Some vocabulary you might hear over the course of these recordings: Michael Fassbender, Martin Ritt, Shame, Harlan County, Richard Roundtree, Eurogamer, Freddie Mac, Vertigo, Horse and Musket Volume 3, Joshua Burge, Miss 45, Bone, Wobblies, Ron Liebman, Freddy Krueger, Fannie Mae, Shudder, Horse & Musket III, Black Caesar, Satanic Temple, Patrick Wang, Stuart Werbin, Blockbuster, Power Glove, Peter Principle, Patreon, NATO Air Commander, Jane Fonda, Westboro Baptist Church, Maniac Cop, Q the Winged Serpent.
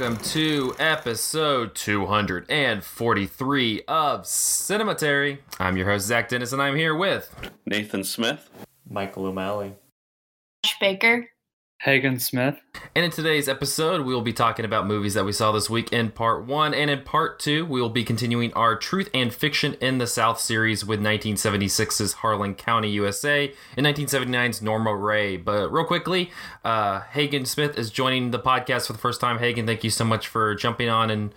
welcome to episode 243 of Cinematary. I'm your host, Zach Dennis, and I'm here with... Nathan Smith. Michael O'Malley. Josh Baker. Hagen Smith. And in today's episode, we'll be talking about movies that we saw this week in part one. And in part two, we'll be continuing our Truth and Fiction in the South series with 1976's Harlan County, USA, and 1979's Norma Rae. But real quickly, Hagen Smith is joining the podcast for the first time. Hagen, thank you so much for jumping on and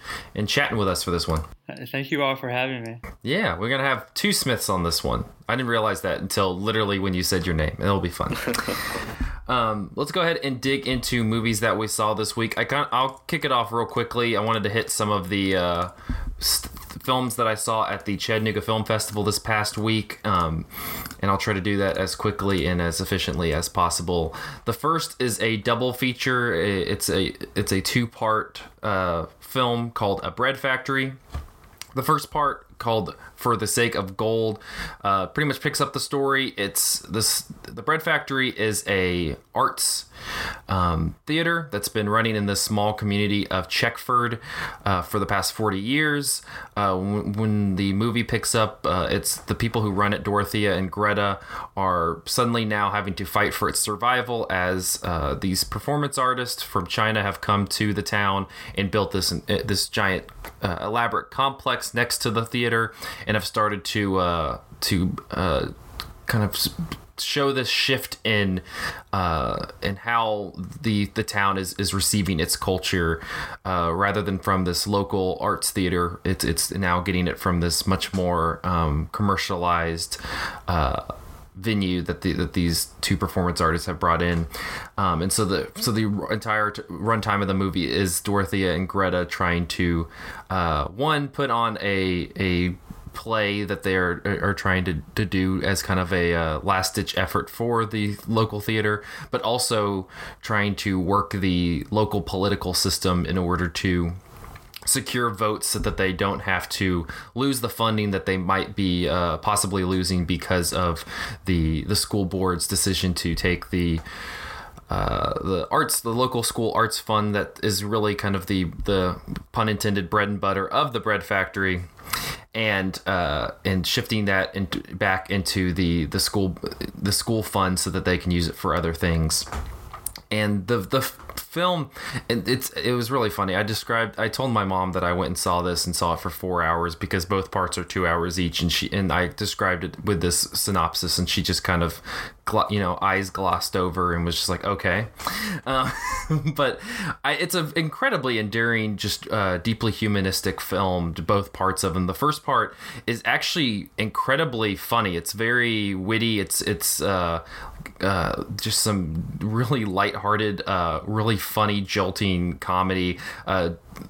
chatting with us for this one. Thank you all for having me. Yeah, we're going to have two Smiths on this one. I didn't realize that until literally when you said your name. It'll be fun. Let's go ahead and dig into movies that we saw this week. I'll kick it off real quickly. I wanted to hit some of the films that I saw at the Chattanooga Film Festival this past week, and I'll try to do that as quickly and as efficiently as possible. The first is a double feature. It's a two-part film called A Bread Factory. The first part, called For the Sake of Gold, pretty much picks up the story. The Bread Factory is a arts theater that's been running in this small community of Checkford for the past 40 years. When the movie picks up, it's the people who run it, Dorothea and Greta, are suddenly now having to fight for its survival as these performance artists from China have come to the town and built this giant elaborate complex next to the theater, and have started to kind of show this shift in how the town is receiving its culture, rather than from this local arts theater. It's now getting it from this much more commercialized venue that these two performance artists have brought in, and so the entire runtime of the movie is Dorothea and Greta trying to put on a play that they are trying to do as kind of a last ditch effort for the local theater, but also trying to work the local political system in order to secure votes so that they don't have to lose the funding that they might be possibly losing because of the school board's decision to take the local school arts fund that is really kind of the pun intended bread and butter of the Bread Factory, and shifting that back into the school fund so that they can use it for other things. And the film, and it was really funny. I told my mom that I went and saw this and saw it for 4 hours because both parts are 2 hours each, and I described it with this synopsis, and she just kind of eyes glossed over and was just like, okay. But it's an incredibly endearing, just deeply humanistic film, to both parts of them. The first part is actually incredibly funny. It's very witty. It's just some really lighthearted, really funny, jolting comedy.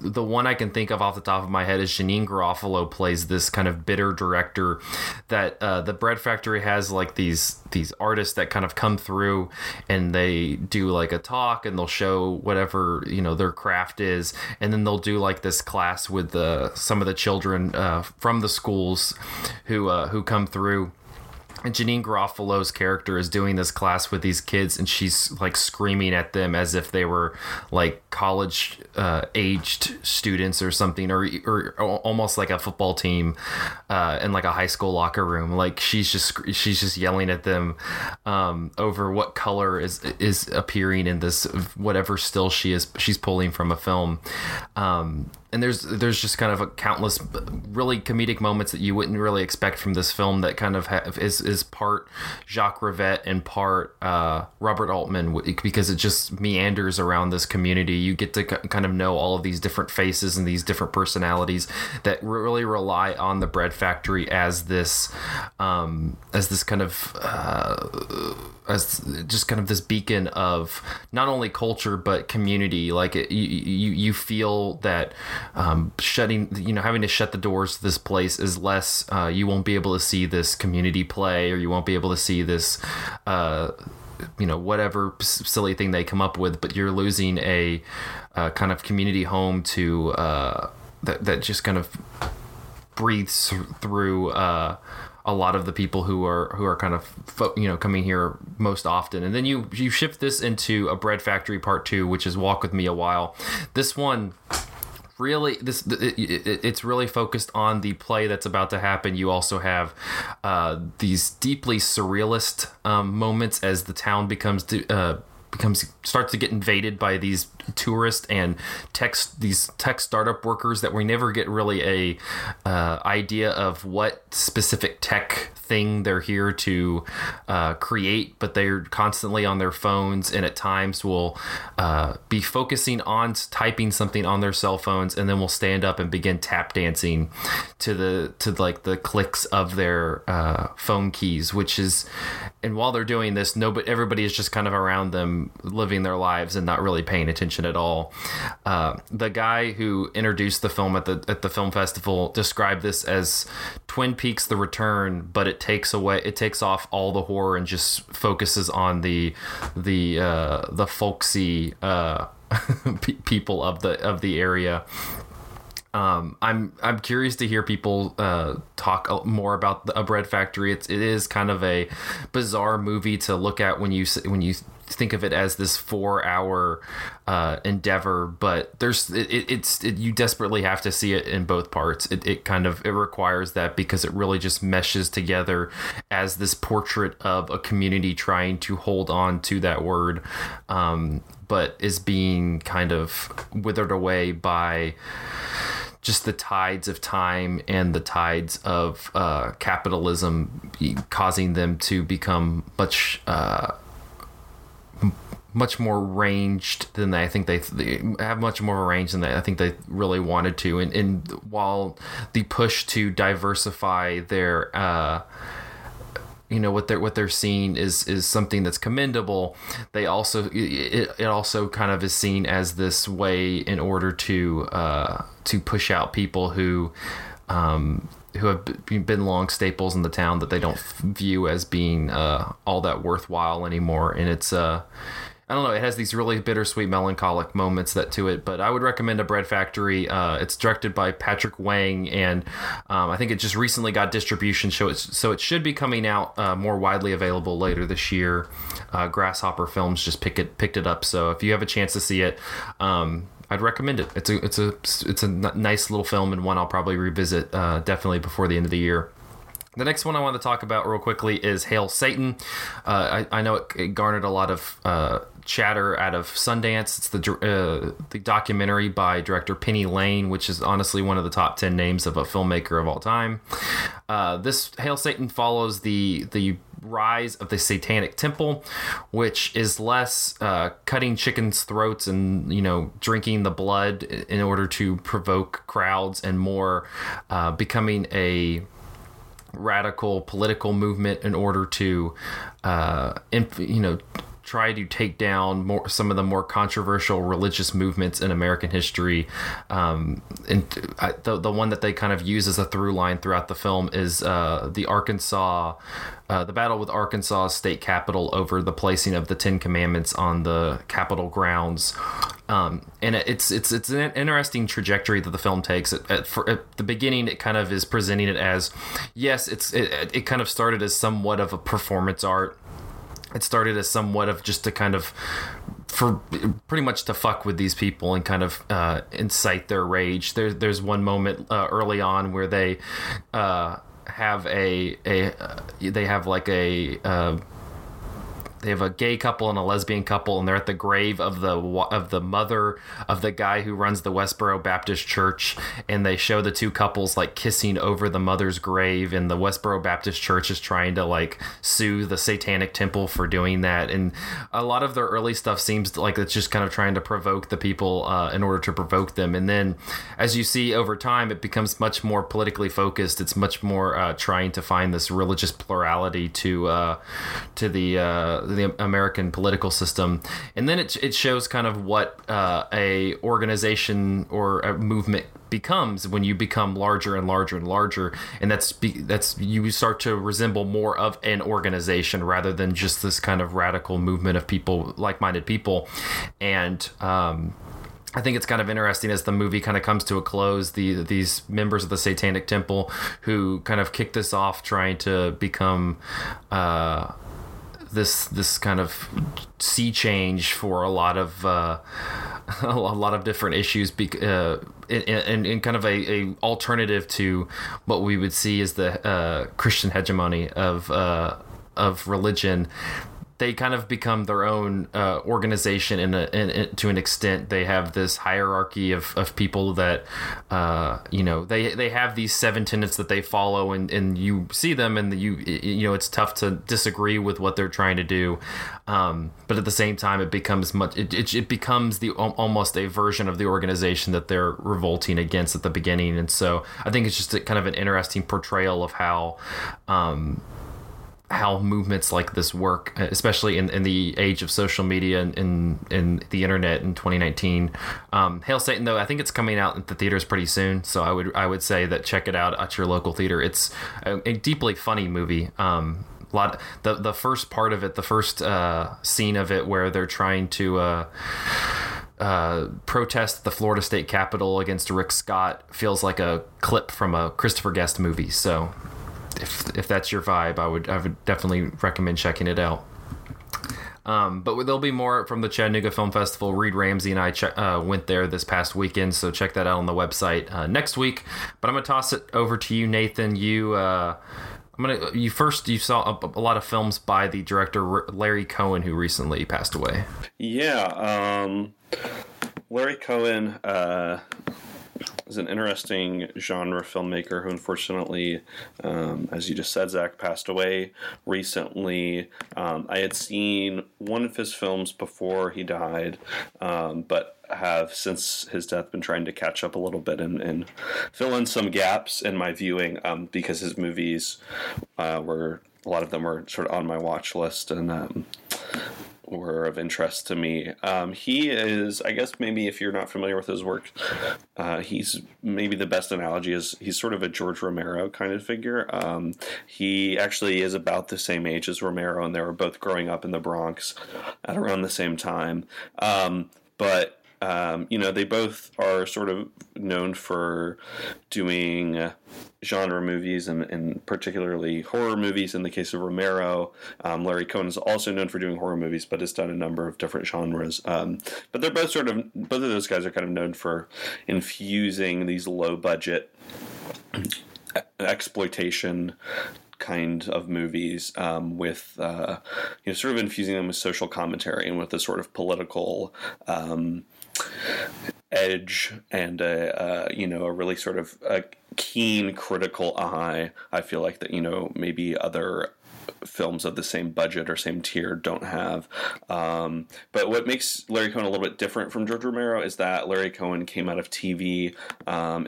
The one I can think of off the top of my head is Janine Garofalo plays this kind of bitter director that the Bread Factory has like these artists that kind of come through, and they do like a talk and they'll show whatever, their craft is. And then they'll do like this class with some of the children from the schools who come through. And Janine Garofalo's character is doing this class with these kids, and she's like screaming at them as if they were like college aged students or something, or almost like a football team in like a high school locker room. Like she's just yelling at them over what color is appearing in this whatever still she's pulling from a film. And there's just kind of a countless really comedic moments that you wouldn't really expect from this film that kind of is part Jacques Rivette and part Robert Altman, because it just meanders around this community. You get to kind of know all of these different faces and these different personalities that really rely on the Bread Factory as this kind of as just kind of this beacon of not only culture but community. Like you feel that. Having to shut the doors to this place is less, you won't be able to see this community play, or you won't be able to see this, whatever silly thing they come up with, but you're losing a kind of community home to, that just kind of breathes through, a lot of the people who are kind of, you know, coming here most often. And then you shift this into A Bread Factory Part 2, which is Walk With Me a While. This one... really, it's really focused on the play that's about to happen. You also have these deeply surrealist moments as the town starts to get invaded by these tourists and these tech startup workers that we never get really a idea of what specific tech thing they're here to create, but they're constantly on their phones and at times will be focusing on typing something on their cell phones, and then will stand up and begin tap dancing to the clicks of their phone keys, and while they're doing this, everybody is just kind of around them living their lives and not really paying attention at all. The guy who introduced the film at the film festival described this as Twin Peaks: The Return, but it takes off all the horror and just focuses on the folksy people of the area. I'm curious to hear people talk more about A Bread Factory. It is kind of a bizarre movie to look at when you think of it as this 4-hour endeavor, but you desperately have to see it in both parts. It requires that, because it really just meshes together as this portrait of a community trying to hold on to that word, but is being kind of withered away by just the tides of time and the tides of capitalism, causing them to become much more ranged than I think they have, much more range than I think they really wanted to. And while the push to diversify their, what they're seeing is something that's commendable, they also, it also kind of is seen as this way in order to push out people who have been long staples in the town that they don't view as being all that worthwhile anymore. And it's, I don't know, it has these really bittersweet, melancholic moments to it, but I would recommend A Bread Factory. It's directed by Patrick Wang, and I think it just recently got distribution, so it should be coming out more widely available later this year. Grasshopper Films just picked it up, so if you have a chance to see it, I'd recommend it. It's a nice little film, and one I'll probably revisit definitely before the end of the year. The next one I want to talk about real quickly is Hail Satan. I know it garnered a lot of chatter out of Sundance. It's the documentary by director Penny Lane, which is honestly one of the top 10 names of a filmmaker of all time. This Hail Satan follows the rise of the Satanic Temple, which is less cutting chickens' throats and, you know, drinking the blood in order to provoke crowds, and more becoming a radical political movement in order to try to take down some of the more controversial religious movements in American history. And the one that they kind of use as a through line throughout the film is the battle with Arkansas's state capitol over the placing of the Ten Commandments on the Capitol grounds. And it's an interesting trajectory that the film takes. At the beginning, it kind of is presenting it as, yes, it kind of started as somewhat of a performance art. It started as somewhat of just to kind of, for pretty much to fuck with these people and kind of incite their rage. There's one moment early on where they have a gay couple and a lesbian couple, and they're at the grave of the mother of the guy who runs the Westboro Baptist Church, and they show the two couples like kissing over the mother's grave, and the Westboro Baptist Church is trying to like sue the Satanic Temple for doing that. And a lot of their early stuff seems like it's just kind of trying to provoke the people in order to provoke them. And then as you see over time, it becomes much more politically focused. It's much more trying to find this religious plurality to the American political system. And then it shows kind of what a organization or a movement becomes when you become larger and larger and larger, and that's you start to resemble more of an organization rather than just this kind of radical movement of people, like-minded people. And I think it's kind of interesting as the movie kind of comes to a close, these members of the Satanic Temple who kind of kick this off trying to become this kind of sea change for a lot of different issues and kind of a alternative to what we would see as the Christian hegemony of religion. They kind of become their own organization to an extent. They have this hierarchy of people that, they have these seven tenets that they follow, and you see them, and it's tough to disagree with what they're trying to do. But at the same time, it becomes almost a version of the organization that they're revolting against at the beginning. And so I think it's just kind of an interesting portrayal of how movements like this work, especially in the age of social media and the internet in 2019. Hail Satan, though, I think it's coming out at the theaters pretty soon, so I would say that check it out at your local theater. It's a deeply funny movie. The first part of it, the first scene of it, where they're trying to protest the Florida State Capitol against Rick Scott, feels like a clip from a Christopher Guest movie. So if that's your vibe, I would definitely recommend checking it out. But there'll be more from the Chattanooga Film Festival. Reed Ramsey and I went there this past weekend, so check that out on the website next week. But I'm gonna toss it over to you, Nathan. You saw a lot of films by the director Larry Cohen, who recently passed away. Yeah, Larry Cohen is an interesting genre filmmaker who, unfortunately, as you just said, Zach, passed away recently. I had seen one of his films before he died, but have since his death been trying to catch up a little bit and fill in some gaps in my viewing, because his movies a lot of them were sort of on my watch list and were of interest to me. He is, I guess, maybe if you're not familiar with his work, he's maybe the best analogy is he's sort of a George Romero kind of figure. He actually is about the same age as Romero, and they were both growing up in the Bronx at around the same time. But they both are sort of known for doing genre movies and particularly horror movies. In the case of Romero, Larry Cohen is also known for doing horror movies, but has done a number of different genres. But they're both of those guys are kind of known for infusing these low budget exploitation kind of movies with sort of infusing them with social commentary and with a sort of political edge and a really sort of a keen critical eye. I feel like that maybe other films of the same budget or same tier don't have. But what makes Larry Cohen a little bit different from George Romero is that Larry Cohen came out of TV in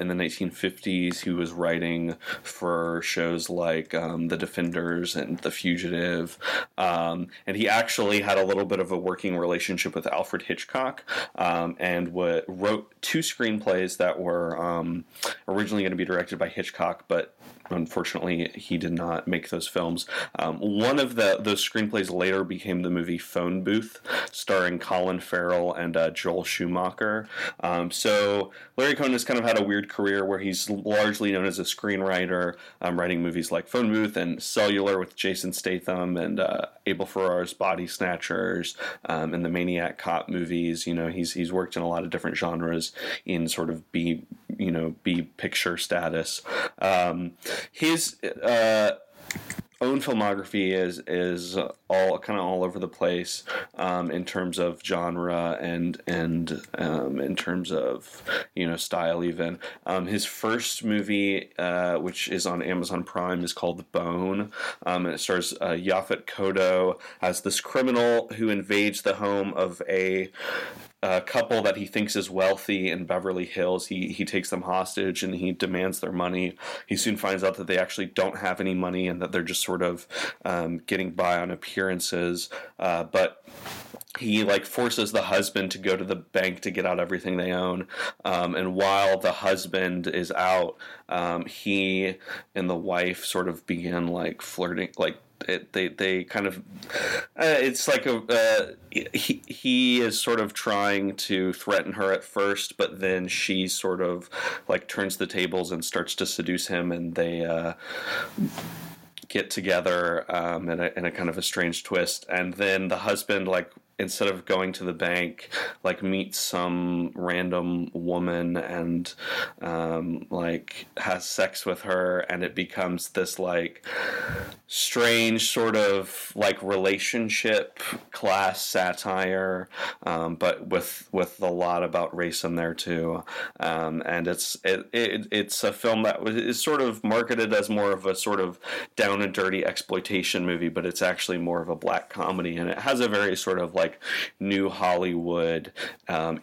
the 1950s. He was writing for shows like The Defenders and The Fugitive. And he actually had a little bit of a working relationship with Alfred Hitchcock and wrote two screenplays that were originally going to be directed by Hitchcock, but unfortunately he did not make those films. One of those screenplays later became the movie Phone Booth, starring Colin Farrell and Joel Schumacher. So Larry Cohen has kind of had a weird career where he's largely known as a screenwriter, writing movies like Phone Booth and Cellular with Jason Statham and Abel Ferrara's Body Snatchers and the Maniac Cop movies. He's worked in a lot of different genres in sort of B picture status. His own filmography is all kind of all over the place in terms of genre and in terms of style even. His first movie, which is on Amazon Prime, is called The Bone, and it stars Yaphet Kotto as this criminal who invades the home of a couple that he thinks is wealthy in Beverly Hills. He takes them hostage and he demands their money. He soon finds out that they actually don't have any money and that they're just sort of getting by on appearances. But he forces the husband to go to the bank to get out everything they own. And while the husband is out, he and the wife sort of begin flirting, they kind of it's like a he is sort of trying to threaten her at first, but then she sort of like turns the tables and starts to seduce him, and they get together in a kind of a strange twist. And then the husband, like, instead of going to the bank, like, meets some random woman and like has sex with her, and it becomes this like strange sort of like relationship class satire, but with a lot about race in there too. And it's a film that is sort of marketed as more of a sort of down and dirty exploitation movie, but it's actually more of a black comedy, and it has a very sort of like new Hollywood,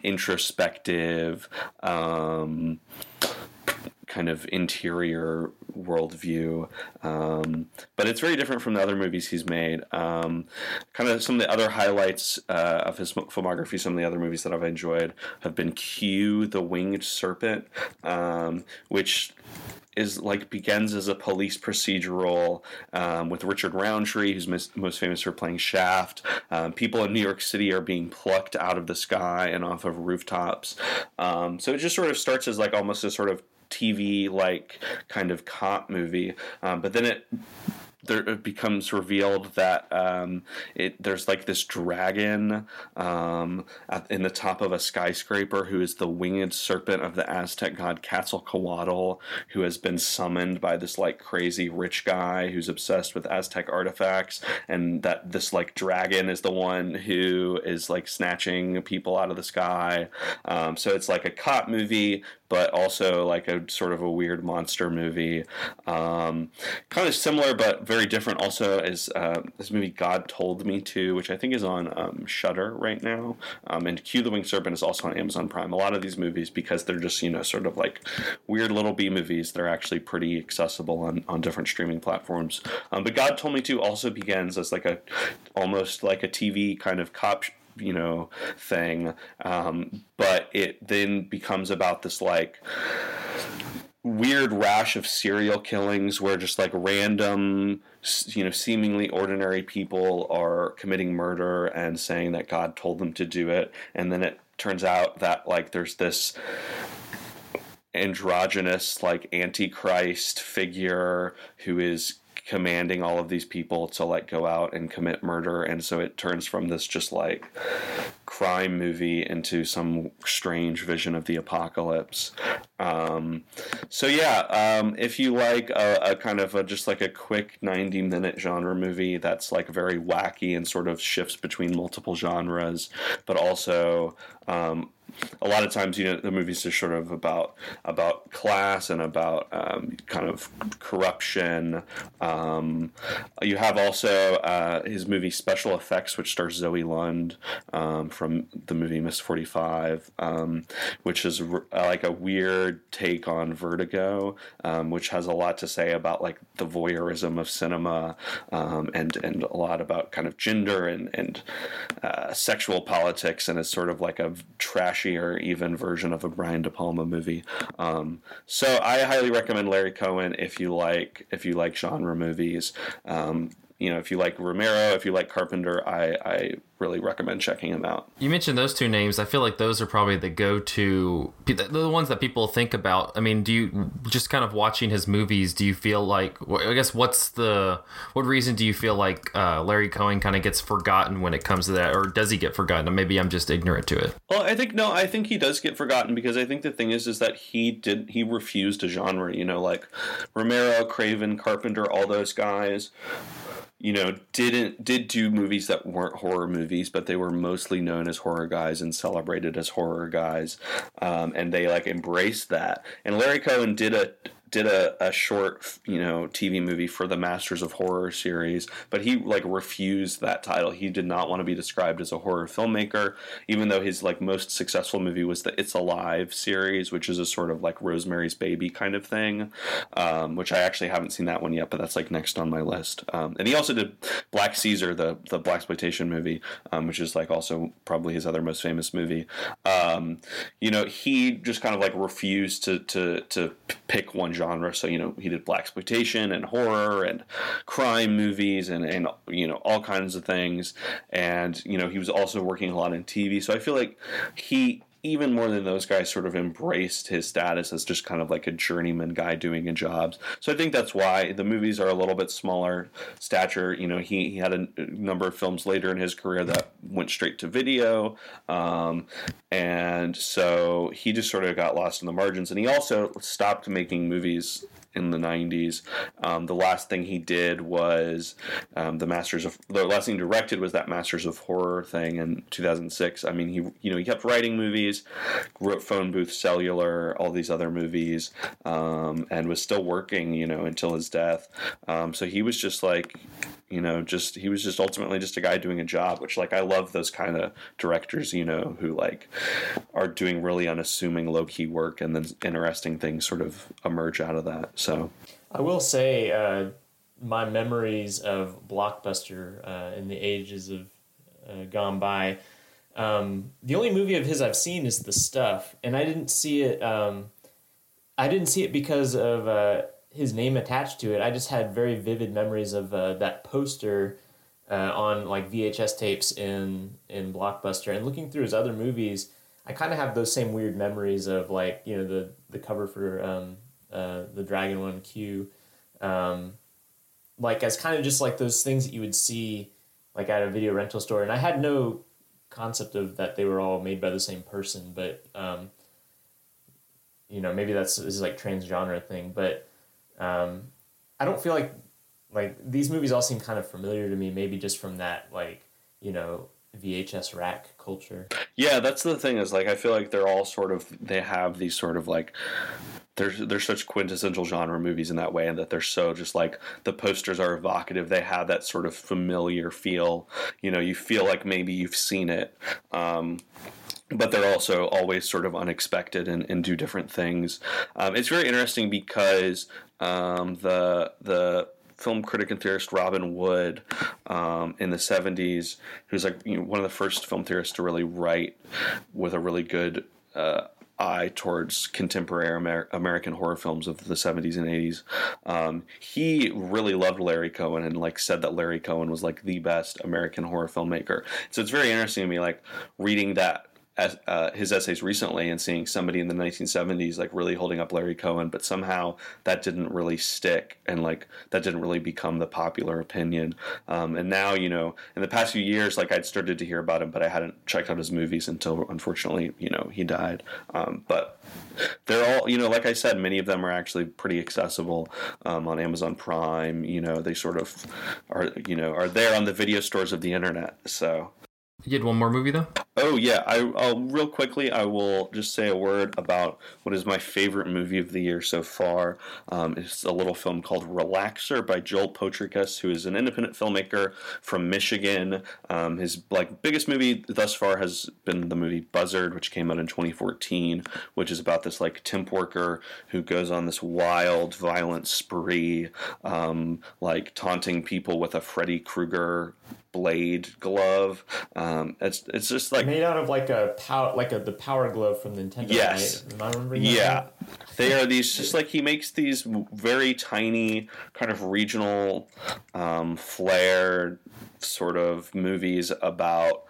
introspective, kind of interior worldview. But it's very different from the other movies he's made. Kind of some of the other highlights of his filmography, some of the other movies that I've enjoyed have been Q, The Winged Serpent, which is like begins as a police procedural with Richard Roundtree, who's most famous for playing Shaft. People in New York City are being plucked out of the sky and off of rooftops. So it just sort of starts as like almost a sort of TV like kind of cop movie, but then it becomes revealed that there's like this dragon in the top of a skyscraper who is the winged serpent of the Aztec god Quetzalcoatl, who has been summoned by this like crazy rich guy who's obsessed with Aztec artifacts, and that this like dragon is the one who is like snatching people out of the sky. So it's like a cop movie, but also like a sort of a weird monster movie. Kind of similar but very different also is this movie God Told Me To, which I think is on Shudder right now. And Q, the Winged Serpent is also on Amazon Prime. A lot of these movies, because they're just, you know, sort of like weird little B movies, they're actually pretty accessible on different streaming platforms. But God Told Me To also begins as like almost like a TV kind of cop thing, but it then becomes about this like weird rash of serial killings where just like random, seemingly ordinary people are committing murder and saying that God told them to do it. And then it turns out that like there's this androgynous like antichrist figure who is commanding all of these people to like go out and commit murder. And so it turns from this just like crime movie into some strange vision of the apocalypse. If you like a kind of just like a quick 90-minute genre movie that's like very wacky and sort of shifts between multiple genres, but also a lot of times, the movies are sort of about class and about kind of corruption. You have also his movie Special Effects, which stars Zoe Lund from the movie Miss 45, which is like a weird take on Vertigo, which has a lot to say about like the voyeurism of cinema, and a lot about kind of gender and sexual politics, and is sort of like a trashier even version of a Brian De Palma movie. So I highly recommend Larry Cohen if you like genre movies. If you like Romero, if you like Carpenter, I really recommend checking him out. You mentioned those two names. I feel like those are probably the go-to, the ones that people think about. I mean, do you just kind of watching his movies? Do you feel like, I guess, what reason do you feel like Larry Cohen kind of gets forgotten when it comes to that, or does he get forgotten? And maybe I'm just ignorant to it. Well, I think he does get forgotten, because I think the thing is that he refused a genre. Like Romero, Craven, Carpenter, all those guys. Did do movies that weren't horror movies, but they were mostly known as horror guys and celebrated as horror guys, and they like embraced that. And Larry Cohen did a short, TV movie for the Masters of Horror series, but he like refused that title. He did not want to be described as a horror filmmaker, even though his like most successful movie was the It's Alive series, which is a sort of like Rosemary's Baby kind of thing, which I actually haven't seen that one yet, but that's like next on my list. And he also did Black Caesar, the blaxploitation movie, which is like also probably his other most famous movie. He just kind of like refused to pick one genre genre. So, you know, he did blaxploitation and horror and crime movies and, you know, all kinds of things. And, you know, he was also working a lot in TV. So I feel like he, even more than those guys, sort of embraced his status as just kind of like a journeyman guy doing a job. So I think that's why the movies are a little bit smaller stature. You know, he had a number of films later in his career that went straight to video. And so he just sort of got lost in the margins. And he also stopped making movies in the 90s. The last thing he did was the last thing he directed was that Masters of Horror thing in 2006. I mean, he kept writing movies, wrote Phone Booth, Cellular, all these other movies, and was still working, you know, until his death. So he was just like, you know, he was just ultimately just a guy doing a job, which, like, I love those kind of directors, you know, who like are doing really unassuming low key work and then interesting things sort of emerge out of that. So I will say my memories of Blockbuster in the ages of gone by, the only movie of his I've seen is The Stuff, and I didn't see it. I didn't see it because of his name attached to it. I just had very vivid memories of that poster on like VHS tapes in Blockbuster, and looking through his other movies, I kind of have those same weird memories of, like, you know, the cover for the Dragon one, Q, like as kind of just like those things that you would see like at a video rental store. And I had no concept of that they were all made by the same person, but you know, maybe this is like transgenre thing, but I don't feel like these movies all seem kind of familiar to me, maybe just from that, like, you know, VHS rack culture. Yeah, that's the thing, is like I feel like they're all sort of, they have these sort of like, they're such quintessential genre movies in that way, and that they're so just like, the posters are evocative, they have that sort of familiar feel, you know, you feel like maybe you've seen it, but they're also always sort of unexpected and do different things. It's very interesting because the film critic and theorist Robin Wood, in the 70s, who's like, you know, one of the first film theorists to really write with a really good eye towards contemporary American horror films of the 70s and 80s. He really loved Larry Cohen, and like said that Larry Cohen was like the best American horror filmmaker. So it's very interesting to me, like reading that his essays recently and seeing somebody in the 1970s like really holding up Larry Cohen, but somehow that didn't really stick, and like that didn't really become the popular opinion. And now, you know, in the past few years, like I'd started to hear about him, but I hadn't checked out his movies until, unfortunately, you know, he died. But they're all, you know, like I said, many of them are actually pretty accessible on Amazon Prime. You know, they sort of are, you know, are there on the video stores of the internet. So. You did one more movie, though? Oh, yeah. I'll real quickly, I will just say a word about what is my favorite movie of the year so far. It's a little film called Relaxer by Joel Potrykus, who is an independent filmmaker from Michigan. His like biggest movie thus far has been the movie Buzzard, which came out in 2014, which is about this like temp worker who goes on this wild, violent spree, like taunting people with a Freddy Krueger blade glove. It's just like made out of like a the Power Glove from Nintendo. Yes, right? Am I remembering that? Yeah, they are these just like, he makes these very tiny kind of regional flair sort of movies about,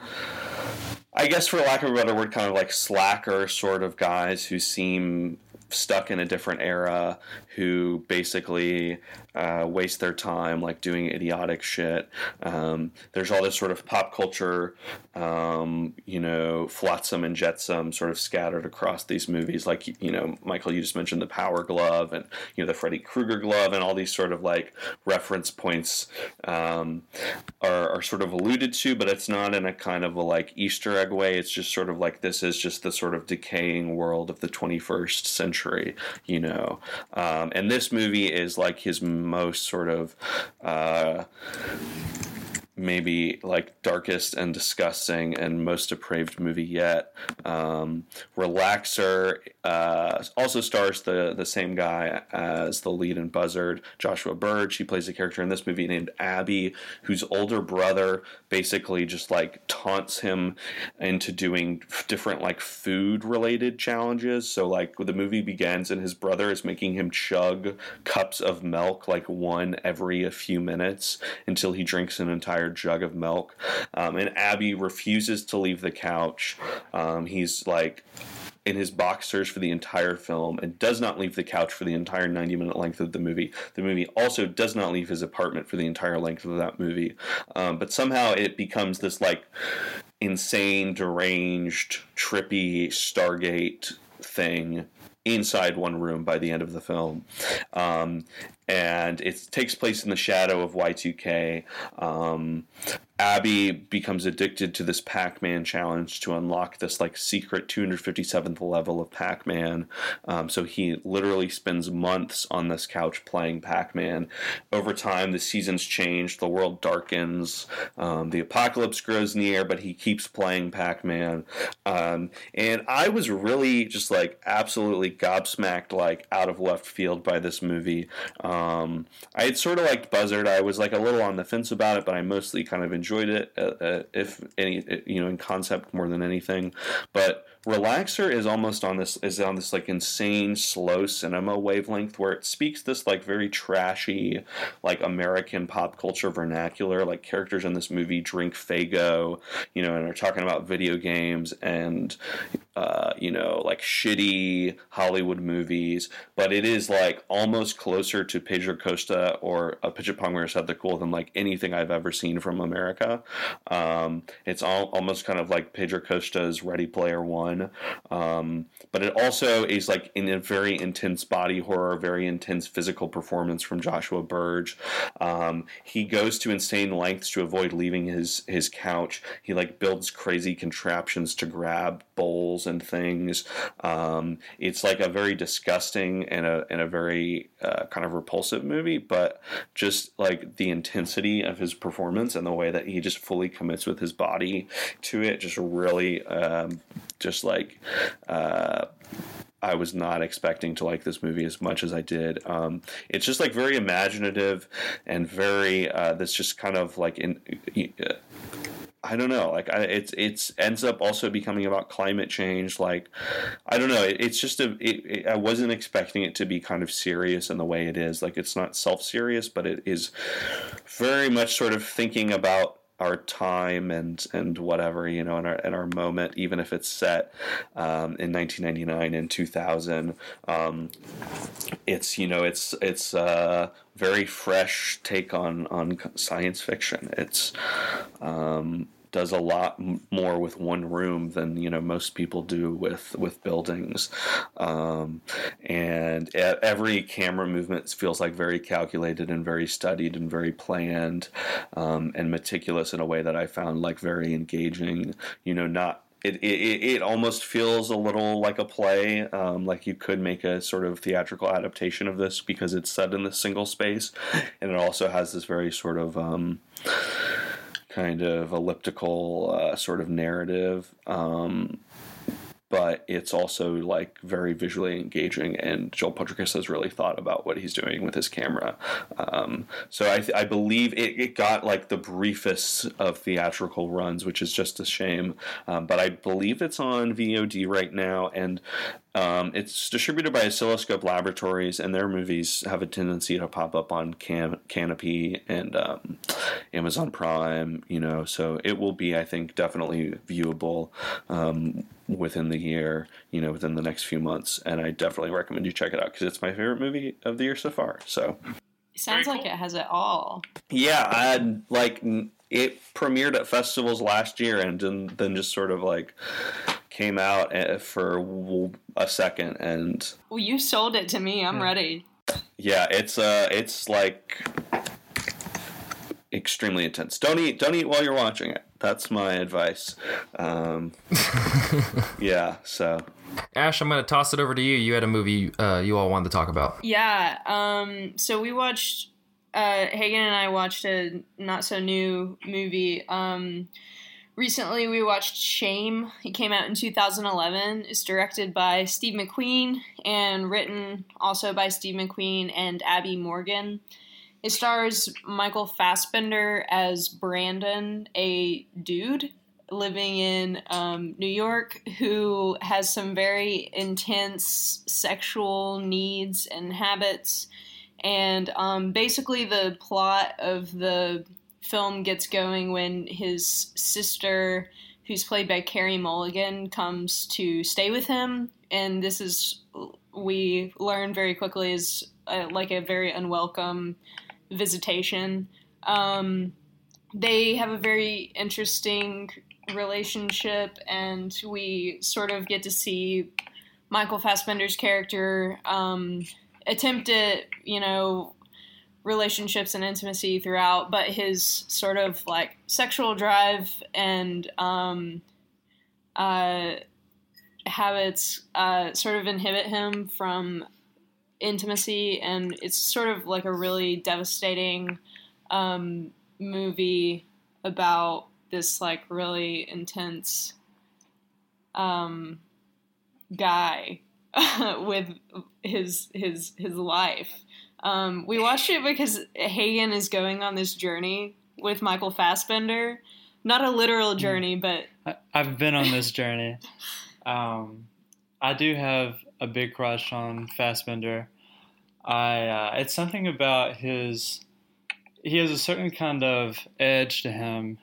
I guess for lack of a better word, kind of like slacker sort of guys who seem stuck in a different era, who basically waste their time like doing idiotic shit. There's all this sort of pop culture, you know, flotsam and jetsam sort of scattered across these movies. Like, you know, Michael, you just mentioned the Power Glove and, you know, the Freddy Krueger glove, and all these sort of like reference points are sort of alluded to, but it's not in a kind of a like Easter egg way. It's just sort of like, this is just the sort of decaying world of the 21st century, you know. And this movie is like his most sort of maybe like darkest and disgusting and most depraved movie yet. Relaxer Also stars the same guy as the lead in Buzzard, Joshua Burge. He plays a character in this movie named Abby, whose older brother basically just like taunts him into doing different like food related challenges. So like the movie begins and his brother is making him chug cups of milk, like one every a few minutes, until he drinks an entire jug of milk. And Abby refuses to leave the couch. He's like in his boxers for the entire film and does not leave the couch for the entire 90-minute length of the movie. The movie also does not leave his apartment for the entire length of that movie. But somehow it becomes this like insane, deranged, trippy Stargate thing inside one room by the end of the film. And it takes place in the shadow of Y2K. Abby becomes addicted to this Pac-Man challenge to unlock this like secret 257th level of Pac-Man. So he literally spends months on this couch playing Pac-Man. Over time, the seasons change, the world darkens, the apocalypse grows near, but he keeps playing Pac-Man. And I was really just like absolutely gobsmacked, like out of left field by this movie. I had sort of liked Buzzard. I was like a little on the fence about it, but I mostly kind of enjoyed it, if any, you know, in concept more than anything. But Relaxer is almost on this, is on this like insane slow cinema wavelength where it speaks this like very trashy, like American pop culture vernacular. Like characters in this movie drink Faygo, you know, and are talking about video games and, you know, like shitty Hollywood movies. But it is like almost closer to Pedro Costa or a Pitch It Pong Where's Had the Cool than like anything I've ever seen from America. It's almost kind of like Pedro Costa's Ready Player One. But it also is like in a very intense body horror, very intense physical performance from Joshua Burge. He goes to insane lengths to avoid leaving his couch. He like builds crazy contraptions to grab bowls and things. It's like a very disgusting and a very kind of repulsive movie, but just like the intensity of his performance and the way that he just fully commits with his body to it just really I was not expecting to like this movie as much as I did. It's just like very imaginative and very that's just kind of like in. I don't know. Like it's ends up also becoming about climate change. Like, I don't know. It's just I wasn't expecting it to be kind of serious in the way it is. Like it's not self-serious, but it is very much sort of thinking about our time and whatever, you know, in our moment, even if it's set in 1999 and 2000. It's, you know, it's a very fresh take on science fiction. It's does a lot more with one room than, you know, most people do with buildings. And every camera movement feels like very calculated and very studied and very planned, and meticulous in a way that I found like very engaging, you know, not, It almost feels a little like a play, like you could make a sort of theatrical adaptation of this because it's set in this single space, and it also has this very sort of kind of elliptical sort of narrative, but it's also like very visually engaging, and Joel Potrykus has really thought about what he's doing with his camera. So I believe it got like the briefest of theatrical runs, which is just a shame, but I believe it's on VOD right now, and it's distributed by Oscilloscope Laboratories, and their movies have a tendency to pop up on Canopy and Amazon Prime, you know, so it will be, I think, definitely viewable within the year, you know, within the next few months, and I definitely recommend you check it out because it's my favorite movie of the year so far. So it sounds like it has it all. Yeah, it premiered at festivals last year and then just sort of like came out for a second, and well, you sold it to me. I'm ready. Yeah, it's like extremely intense. Don't eat while you're watching it. That's my advice. Yeah. So, Ash, I'm gonna toss it over to you. You had a movie you all wanted to talk about. Yeah. So we watched. Hagen and I watched a not so new movie. Recently, we watched Shame. It came out in 2011. It's directed by Steve McQueen and written also by Steve McQueen and Abby Morgan. It stars Michael Fassbender as Brandon, a dude living in New York who has some very intense sexual needs and habits. And basically the plot of the film gets going when his sister, who's played by Carey Mulligan, comes to stay with him. And this is, we learn very quickly, is like a very unwelcome visitation. They have a very interesting relationship, and we sort of get to see Michael Fassbender's character attempt at, you know, relationships and intimacy throughout, but his sort of like sexual drive and habits sort of inhibit him from intimacy, and it's sort of like a really devastating movie about this like really intense guy with his life. We watched it because Hagen is going on this journey with Michael Fassbender. Not a literal journey, but... I've been on this journey. I do have a big crush on Fassbender. It's something about his... He has a certain kind of edge to him.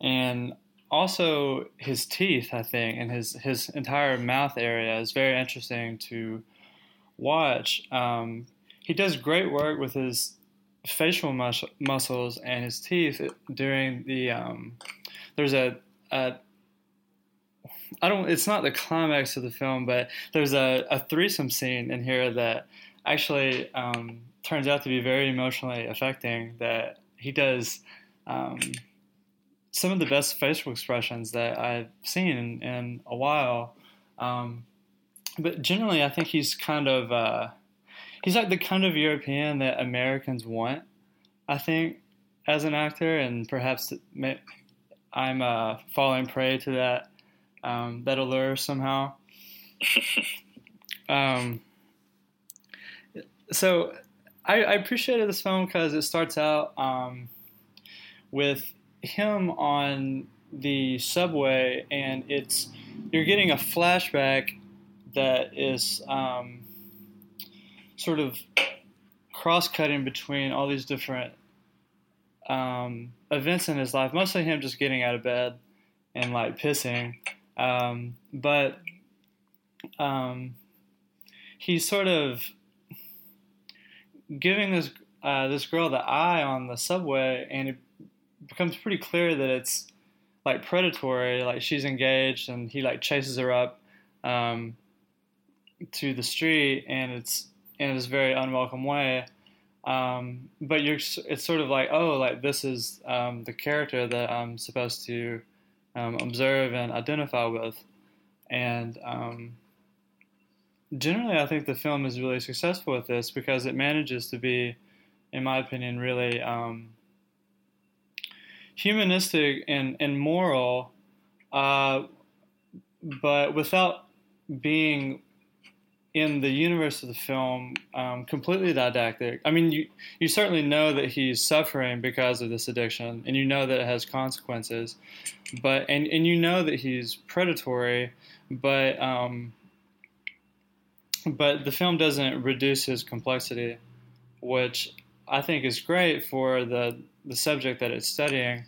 And also his teeth, I think, and his entire mouth area is very interesting to watch. He does great work with his facial muscles and his teeth during the, there's it's not the climax of the film, but there's a threesome scene in here that actually turns out to be very emotionally affecting, that he does some of the best facial expressions that I've seen in a while. But generally, I think he's kind of... He's like the kind of European that Americans want, I think, as an actor, and perhaps I'm falling prey to that that allure somehow. So I appreciated this film because it starts out with him on the subway, and you're getting a flashback that is... sort of cross-cutting between all these different events in his life, mostly him just getting out of bed and, like, pissing. But he's sort of giving this girl the eye on the subway, and it becomes pretty clear that it's, like, predatory. Like, she's engaged, and he, like, chases her up to the street, and it's... in this very unwelcome way. But it's sort of like, oh, like this is the character that I'm supposed to observe and identify with. And generally I think the film is really successful with this because it manages to be, in my opinion, really humanistic and moral, but without being... in the universe of the film, completely didactic. I mean, you certainly know that he's suffering because of this addiction, and you know that it has consequences, but and you know that he's predatory, but the film doesn't reduce his complexity, which I think is great for the subject that it's studying,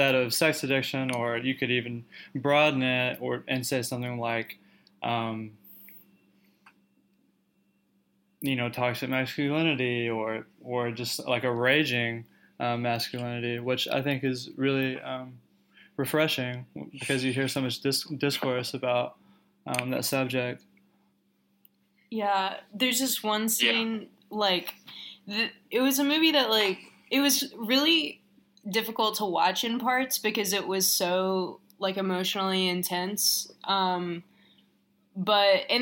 that of sex addiction, or you could even broaden it and say something like... you know, toxic masculinity or just like a raging masculinity, which I think is really refreshing because you hear so much discourse about that subject. Yeah, there's this one scene, it was a movie that, like, it was really difficult to watch in parts because it was so, like, emotionally intense. And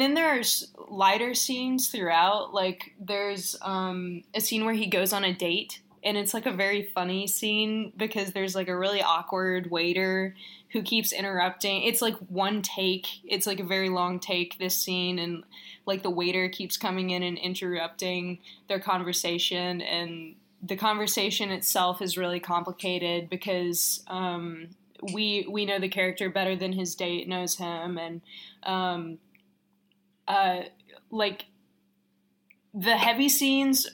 then there's lighter scenes throughout. Like, there's a scene where he goes on a date And it's like a very funny scene because there's like a really awkward waiter who keeps interrupting. It's like one take. It's like a very long take, this scene. And like the waiter keeps coming in and interrupting their conversation. And the conversation itself is really complicated because we know the character better than his date knows him. And like the heavy scenes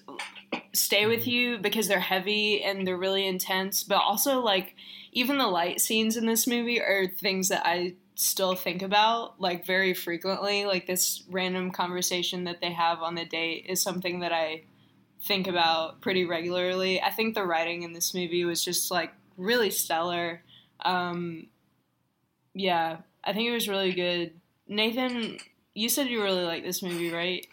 stay with you because they're heavy and they're really intense, but also like even the light scenes in this movie are things that I still think about like very frequently. Like this random conversation that they have on the date is something that I think about pretty regularly. I think the writing in this movie was just like really stellar. Yeah, I think it was really good. Nathan, you said you really like this movie, right?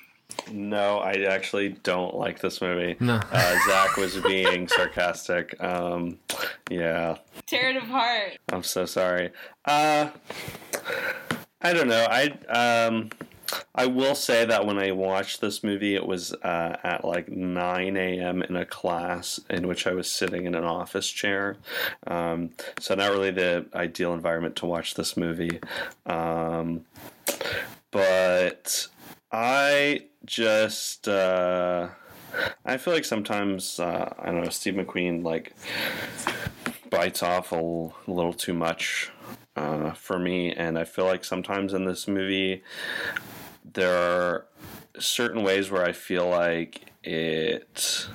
No, I actually don't like this movie. No. Zach was being sarcastic. Yeah. Tear it apart. I'm so sorry. I don't know. I will say that when I watched this movie, it was at like 9 a.m. in a class in which I was sitting in an office chair. So not really the ideal environment to watch this movie. But I just, I feel like sometimes, I don't know, Steve McQueen, like, bites off a little too much for me, and I feel like sometimes in this movie, there are certain ways where I feel like it,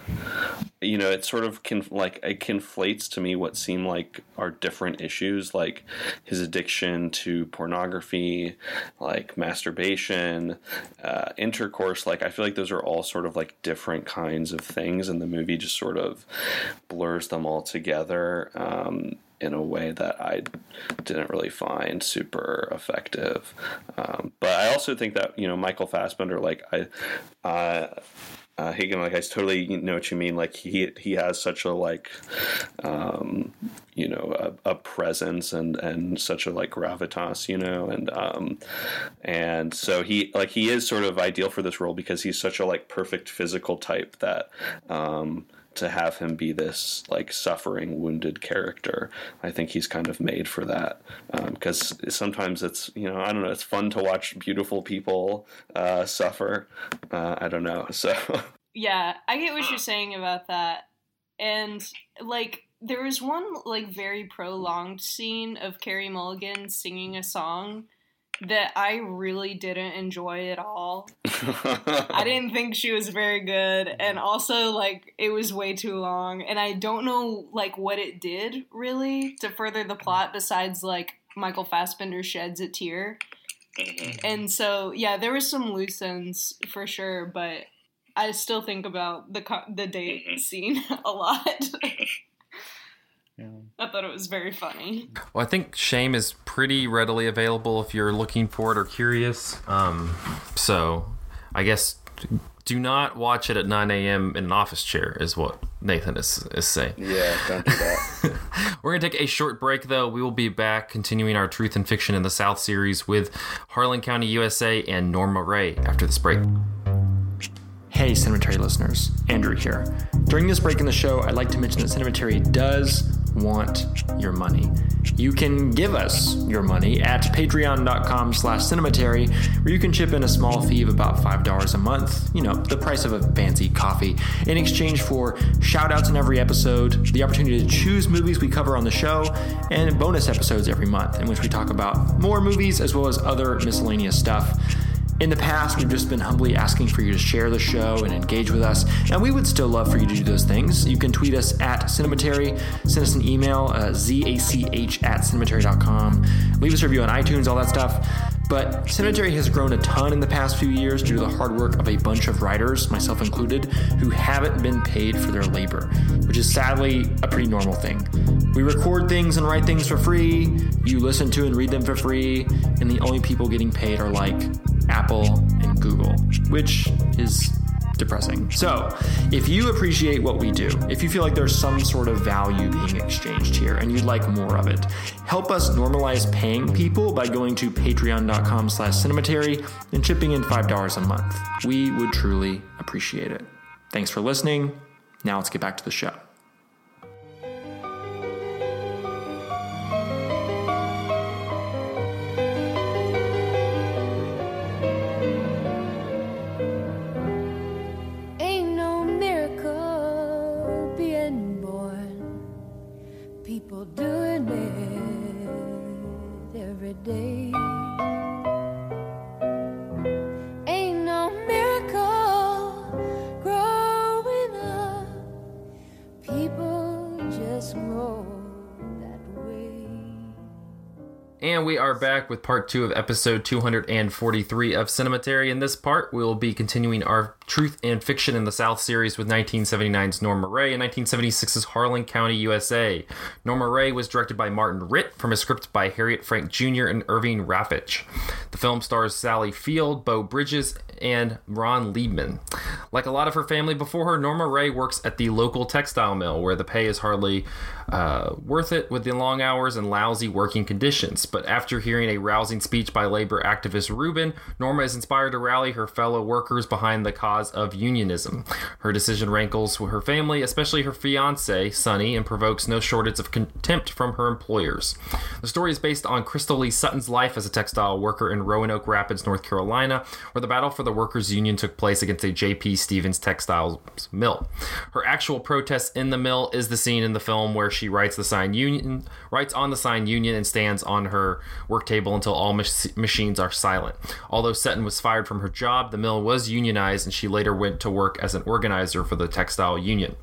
you know, it sort of it conflates to me what seem like are different issues, like his addiction to pornography, like masturbation, intercourse. Like, I feel like those are all sort of like different kinds of things, and the movie just sort of blurs them all together in a way that I didn't really find super effective. But I also think that, you know, Michael Fassbender, like, Hagen, like, I totally know what you mean. Like, he has such a, like, you know, a presence and such a, like, gravitas, you know, and so he, like, he is sort of ideal for this role because he's such a, like, perfect physical type that to have him be this, like, suffering, wounded character, I think he's kind of made for that. Because sometimes it's, you know, I don't know, it's fun to watch beautiful people suffer. I don't know, so. Yeah, I get what you're saying about that. And, like, there was one, like, very prolonged scene of Carey Mulligan singing a song that I really didn't enjoy at all. I didn't think she was very good. And also, like, it was way too long. And I don't know, like, what it did, really, to further the plot besides, like, Michael Fassbender sheds a tear. And so, yeah, there were some loose ends for sure. But I still think about the date scene a lot. Yeah. I thought it was very funny. Well, I think Shame is pretty readily available if you're looking for it or curious. So I guess do not watch it at 9 a.m. in an office chair is what Nathan is saying. Yeah, don't do that. We're going to take a short break, though. We will be back continuing our Truth and Fiction in the South series with Harlan County, USA and Norma Rae after this break. Hey, Cinematary listeners, Andrew here. During this break in the show, I'd like to mention that Cinematary does want your money. You can give us your money at patreon.com/cinematary, where you can chip in a small fee of about $5 a month, you know, the price of a fancy coffee, in exchange for shout-outs in every episode, the opportunity to choose movies we cover on the show, and bonus episodes every month in which we talk about more movies as well as other miscellaneous stuff. In the past, we've just been humbly asking for you to share the show and engage with us, and we would still love for you to do those things. You can tweet us at Cinematary, send us an email, zach@cinematary.com, leave us a review on iTunes, all that stuff. But Cinematary has grown a ton in the past few years due to the hard work of a bunch of writers, myself included, who haven't been paid for their labor, which is sadly a pretty normal thing. We record things and write things for free, you listen to and read them for free, and the only people getting paid are like Apple and Google, which is depressing. So if you appreciate what we do, if you feel like there's some sort of value being exchanged here and you'd like more of it, help us normalize paying people by going to patreon.com/cinematary and chipping in $5 a month. We would truly appreciate it. Thanks for listening. Now let's get back to the show. And we are back with part 2 of episode 243 of Cinematary. In this part, we'll be continuing our Truth and Fiction in the South series with 1979's Norma Rae and 1976's Harlan County, USA. Norma Rae was directed by Martin Ritt from a script by Harriet Frank Jr. and Irving Rapich. The film stars Sally Field, Beau Bridges, and Ron Liebman. Like a lot of her family before her, Norma Rae works at the local textile mill where the pay is hardly worth it with the long hours and lousy working conditions. But after hearing a rousing speech by labor activist Rubin, Norma is inspired to rally her fellow workers behind the cause of unionism. Her decision rankles her family, especially her fiancé, Sonny, and provokes no shortage of contempt from her employers. The story is based on Crystal Lee Sutton's life as a textile worker in Roanoke Rapids, North Carolina, where the battle for the workers' union took place against a J.P. Stevens textiles mill. Her actual protest in the mill is the scene in the film where she writes on the sign union and stands on her work table until all machines are silent. Although Sutton was fired from her job, the mill was unionized, and she later went to work as an organizer for the textile union.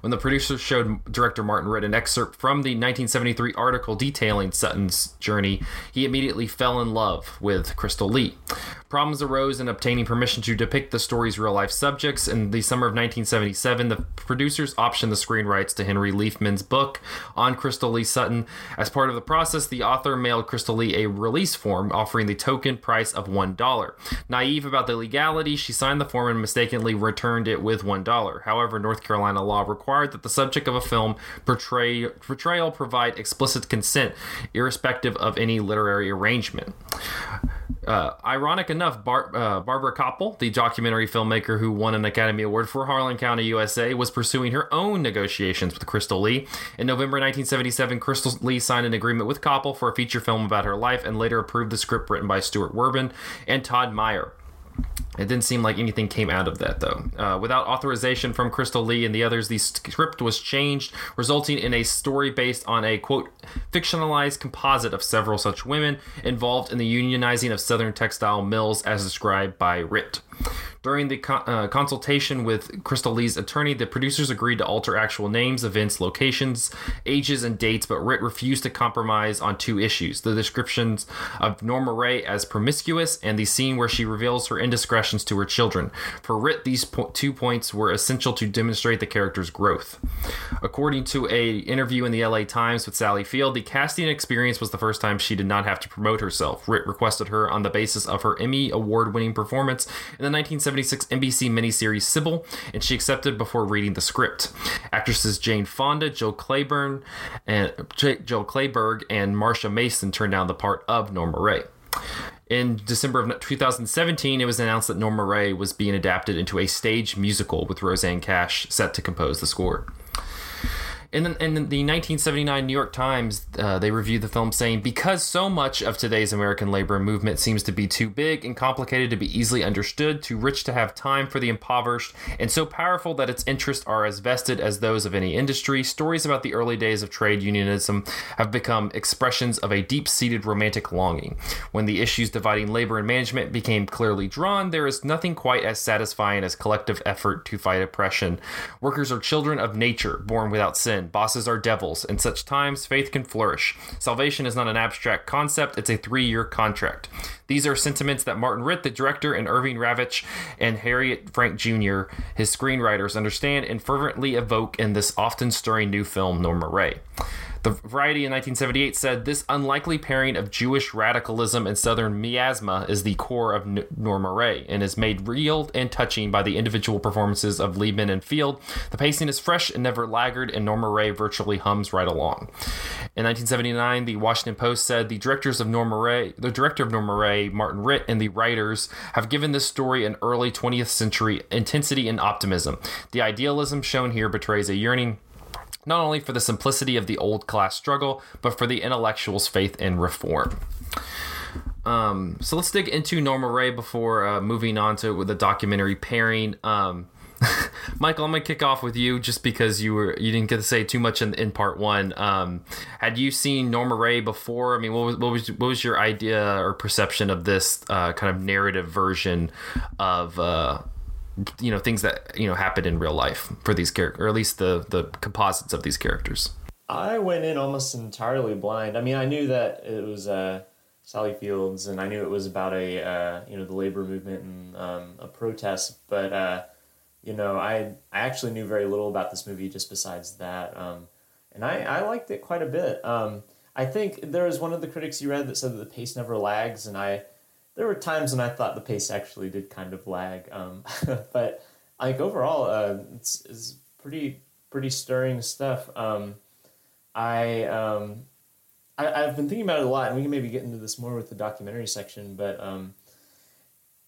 When the producers showed director Martin Ritt an excerpt from the 1973 article detailing Sutton's journey, he immediately fell in love with Crystal Lee. Problems arose in obtaining permission to depict the story's real-life subjects. In the summer of 1977, the producers optioned the screen rights to Henry Liefman's book on Crystal Lee Sutton. As part of the process, the author mailed Crystal Lee a release form offering the token price of $1. Naive about the legality, she signed the form and mistakenly returned it with $1. However, North Carolina law required that the subject of a film portrayal provide explicit consent, irrespective of any literary arrangement. Ironic enough, Barbara Koppel, the documentary filmmaker who won an Academy Award for Harlan County, USA, was pursuing her own negotiations with Crystal Lee. In November 1977, Crystal Lee signed an agreement with Koppel for a feature film about her life and later approved the script written by Stuart Werbin and Todd Meyer. It didn't seem like anything came out of that, though. Without authorization from Crystal Lee and the others, the script was changed, resulting in a story based on a, quote, fictionalized composite of several such women involved in the unionizing of southern textile mills as described by Ritt. During the consultation with Crystal Lee's attorney, the producers agreed to alter actual names, events, locations, ages, and dates, but Ritt refused to compromise on two issues: the descriptions of Norma Rae as promiscuous and the scene where she reveals her indiscretions to her children. For Ritt, these two points were essential to demonstrate the character's growth. According to an interview in the LA Times with Sally Field, the casting experience was the first time she did not have to promote herself. Ritt requested her on the basis of her Emmy award-winning performance in the 1976 NBC miniseries Sybil, and she accepted before reading the script. Actresses Jane Fonda, Jill Clayburgh, and Marsha Mason turned down the part of Norma Rae. In December of 2017, it was announced that Norma Rae was being adapted into a stage musical with Rosanne Cash set to compose the score. In the 1979 New York Times, they reviewed the film saying, because so much of today's American labor movement seems to be too big and complicated to be easily understood, too rich to have time for the impoverished, and so powerful that its interests are as vested as those of any industry, stories about the early days of trade unionism have become expressions of a deep-seated romantic longing. When the issues dividing labor and management became clearly drawn, there is nothing quite as satisfying as collective effort to fight oppression. Workers are children of nature, born without sin. Bosses are devils. In such times, faith can flourish. Salvation is not an abstract concept. It's a 3-year contract. These are sentiments that Martin Ritt, the director, and Irving Rapich and Harriet Frank Jr., his screenwriters, understand and fervently evoke in this often stirring new film, Norma Rae. The Variety in 1978 said, this unlikely pairing of Jewish radicalism and Southern miasma is the core of Norma Rae and is made real and touching by the individual performances of Liebman and Field. The pacing is fresh and never laggard, and Norma Rae virtually hums right along. In 1979, the Washington Post said, the director of Norma Rae, Martin Ritt, and the writers have given this story an early 20th century intensity and optimism. The idealism shown here betrays a yearning not only for the simplicity of the old class struggle, but for the intellectuals' faith in reform. So let's dig into Norma Rae before moving on to the documentary pairing. Michael, I'm gonna kick off with you just because you didn't get to say too much in part one. Had you seen Norma Rae before? I mean, what was your idea or perception of this kind of narrative version of things that happened in real life for these characters, or at least the composites of these characters? I went in almost entirely blind. I mean, I knew that it was Sally Fields, and I knew it was about a the labor movement and a protest. But I actually knew very little about this movie just besides that, and I liked it quite a bit. I think there was one of the critics you read that said that the pace never lags, and there were times when I thought the pace actually did kind of lag, but like overall, it's pretty stirring stuff. I've been thinking about it a lot, and we can maybe get into this more with the documentary section, but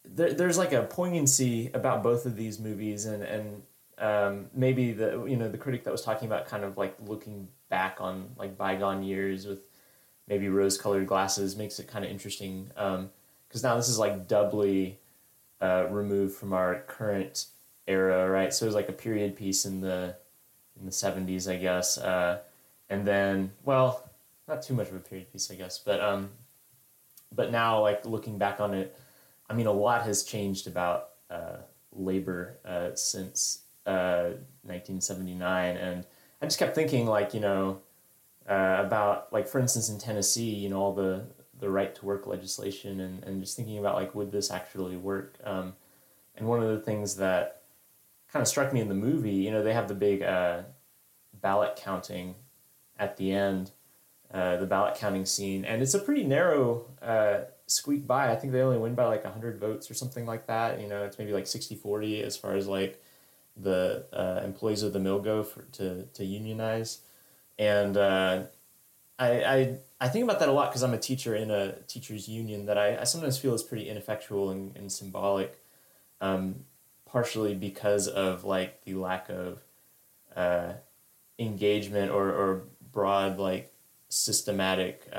there's like a poignancy about both of these movies, and maybe the critic that was talking about kind of like looking back on like bygone years with maybe rose-colored glasses makes it kind of interesting. Because now this is like doubly removed from our current era, right? So it was like a period piece in the 70s, I guess. And then, well, not too much of a period piece, I guess. But now, like looking back on it, I mean, a lot has changed about labor since 1979. And I just kept thinking, like, about, like, for instance, in Tennessee, all the right-to-work legislation and just thinking about, like, would this actually work? And one of the things that kind of struck me in the movie, they have the big ballot counting at the end, the ballot counting scene. And it's a pretty narrow squeak by. I think they only win by, like, 100 votes or something like that. It's maybe, like, 60-40 as far as, like, the employees of the mill go to unionize. And I think about that a lot because I'm a teacher in a teachers union that I sometimes feel is pretty ineffectual and symbolic, partially because of like the lack of engagement or broad like systematic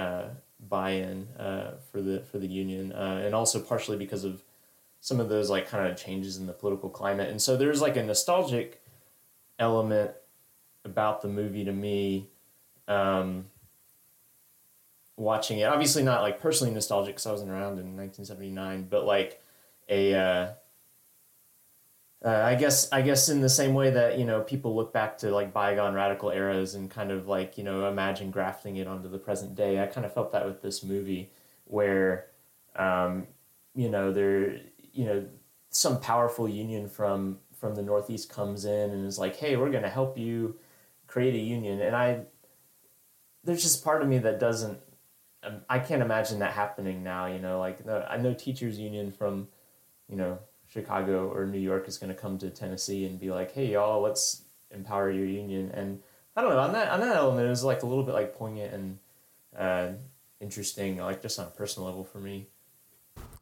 buy-in for the union, and also partially because of some of those like kind of changes in the political climate. And so there's like a nostalgic element about the movie to me. Watching it, obviously not like personally nostalgic because I wasn't around in 1979, but like I guess in the same way that people look back to like bygone radical eras and kind of like imagine grafting it onto the present day. I kind of felt that with this movie, where some powerful union from the Northeast comes in and is like, hey, we're going to help you create a union, and there's just part of me that doesn't. I can't imagine that happening now, like no teachers union from, Chicago or New York is going to come to Tennessee and be like, hey, y'all, let's empower your union. And I don't know, on that element, it was like a little bit like poignant and interesting, like just on a personal level for me.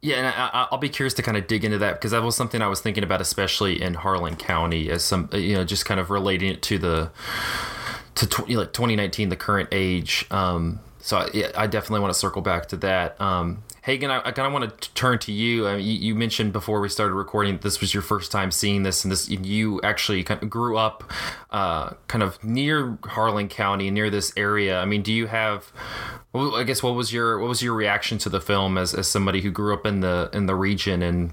Yeah, and I'll be curious to kind of dig into that because that was something I was thinking about, especially in Harlan County, as some, just kind of relating it to the, like 2019, the current age, so I definitely want to circle back to that. Hagen, I kind of want to turn to you. I mean, you mentioned before we started recording that this was your first time seeing this, and you actually kind of grew up kind of near Harlan County, near this area. I mean, do you have? I guess what was your reaction to the film as somebody who grew up in the region and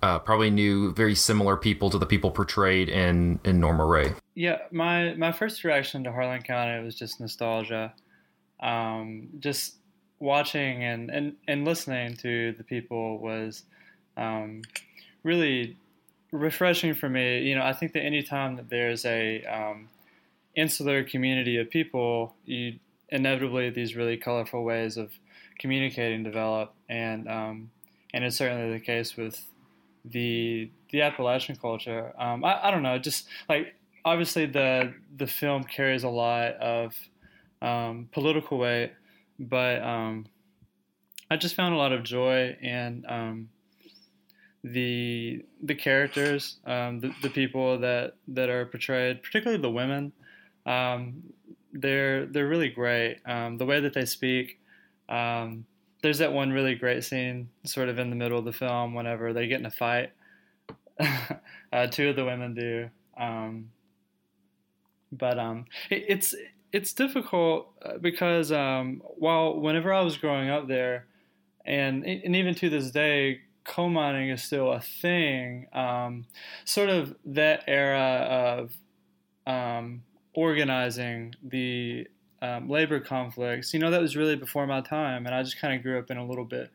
probably knew very similar people to the people portrayed in Norma Rae? Yeah, my first reaction to Harlan County was just nostalgia. Just watching and listening to the people was really refreshing for me. I think that any time that there's a insular community of people, inevitably these really colorful ways of communicating develop, and it's certainly the case with the Appalachian culture. I don't know, just like obviously the film carries a lot of political weight, but I just found a lot of joy in the characters, the people that are portrayed, particularly the women. They're really great. The way that they speak, there's that one really great scene sort of in the middle of the film whenever they get in a fight. Two of the women do, but it's difficult because whenever I was growing up there, and even to this day, coal mining is still a thing. Sort of that era of organizing the labor conflicts, that was really before my time. And I just kind of grew up in a little bit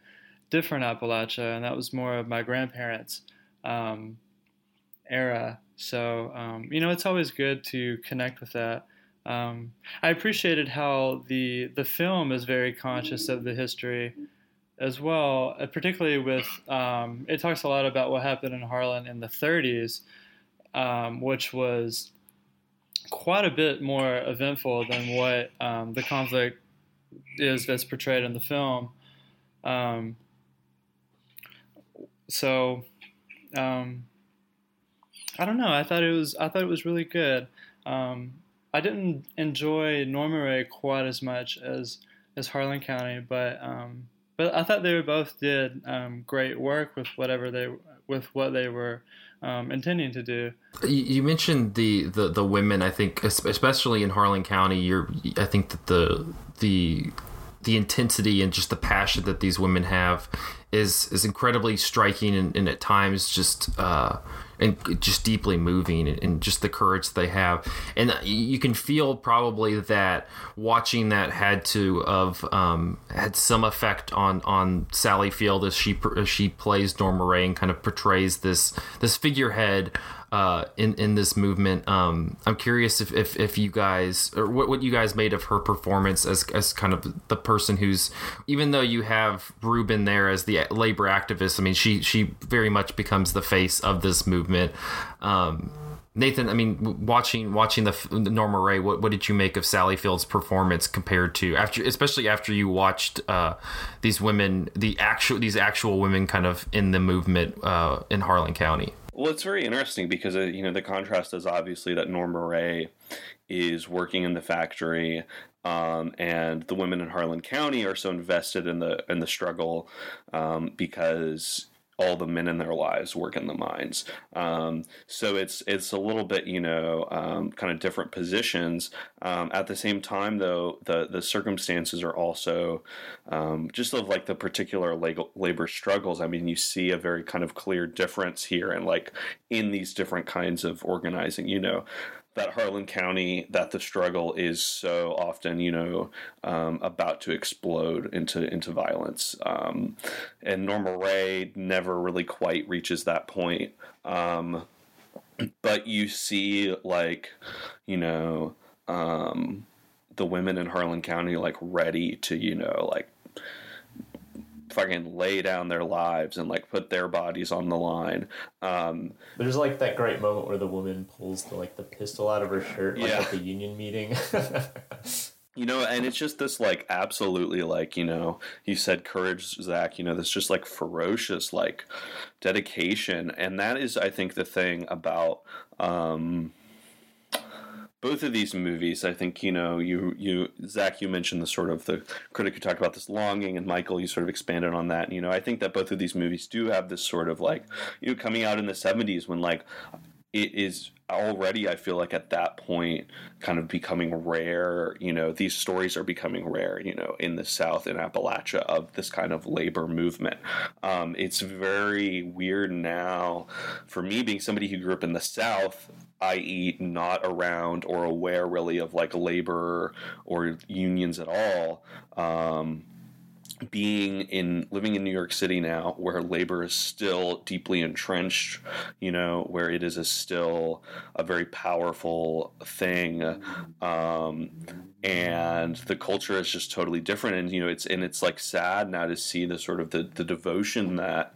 different Appalachia, and that was more of my grandparents' era. So, it's always good to connect with that. I appreciated how the film is very conscious of the history as well, particularly with, it talks a lot about what happened in Harlan in the 30s, which was quite a bit more eventful than what the conflict is that's portrayed in the film. I don't know. I thought it was really good. I didn't enjoy Norma Rae quite as much as Harlan County, but I thought they both did great work with what they were intending to do. You mentioned the women. I think especially in Harlan County, I think that the intensity and just the passion that these women have is incredibly striking and at times just deeply moving, and just the courage they have. And you can feel probably that watching that had some effect on Sally Field as she plays Norma Rae and kind of portrays this figurehead in this movement. I'm curious if you guys, or what you guys made of her performance as kind of the person who's, even though you have Ruben there as the labor activist, I mean, she very much becomes the face of this movement. Nathan, I mean, watching the Norma Rae, what did you make of Sally Field's performance compared to especially after you watched these actual women kind of in the movement in Harlan County? Well, it's very interesting because the contrast is obviously that Norma Rae is working in the factory, and the women in Harlan County are so invested in the struggle because all the men in their lives work in the mines. So it's a little bit, kind of different positions. At the same time, though, the circumstances are also just of like the particular labor struggles. I mean, you see a very kind of clear difference here and like in these different kinds of organizing, that Harlan County, that the struggle is so often, about to explode into violence. And Norma Rae never really quite reaches that point. But you see, the women in Harlan County, ready to, fucking lay down their lives and put their bodies on the line. There's that great moment where the woman pulls the pistol out of her shirt at the union meeting. And it's just this absolutely you said courage, Zach, this just ferocious dedication, and that is I think the thing about both of these movies. I think, you Zach, you mentioned the sort of the critic who talked about this longing, and Michael, you sort of expanded on that. I think that both of these movies do have this sort of coming out in the 70s when it is already, I feel at that point kind of becoming rare. These stories are becoming rare, in the South, in Appalachia, of this kind of labor movement. It's very weird now for me, being somebody who grew up in the South, i.e. not around or aware really of labor or unions at all, living in New York City now, where labor is still deeply entrenched, where it is still a very powerful thing, and the culture is just totally different. And it's sad now to see the sort of the devotion that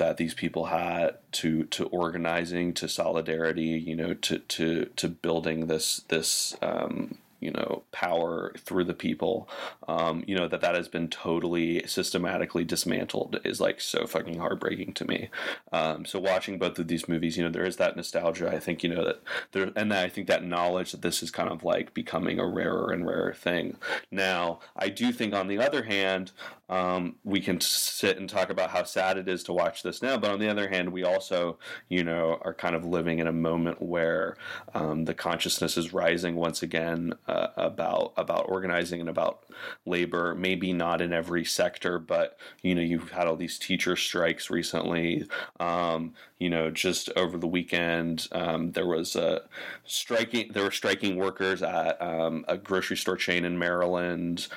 that these people had to organizing, to solidarity, to building this power through the people, that has been totally systematically dismantled is so fucking heartbreaking to me. So watching both of these movies, there is that nostalgia, I think, that there, and I think that knowledge that this is kind of becoming a rarer and rarer thing. Now, I do think on the other hand, we can sit and talk about how sad it is to watch this now, but on the other hand, we also, are kind of living in a moment where the consciousness is rising once again, about organizing and about labor. Maybe not in every sector, but, you know, you've had all these teacher strikes recently. You know, just over the weekend, there were striking workers at a grocery store chain in Maryland.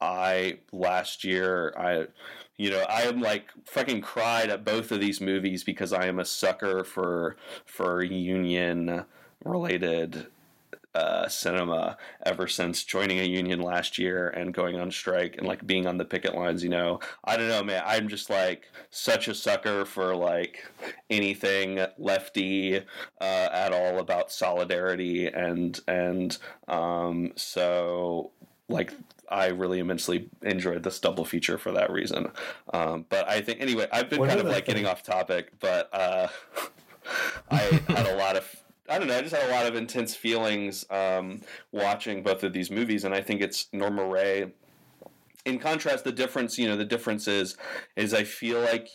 Last year I am like fucking cried at both of these movies because I am a sucker for union related cinema ever since joining a union last year and going on strike and like being on the picket lines, you know. I don't know, man. I'm just like such a sucker for like anything lefty at all about solidarity and so like I really immensely enjoyed this double feature for that reason. But I think anyway, I've been getting off topic, but I just had a lot of intense feelings watching both of these movies, and I think it's Norma Rae. In contrast, the difference is I feel like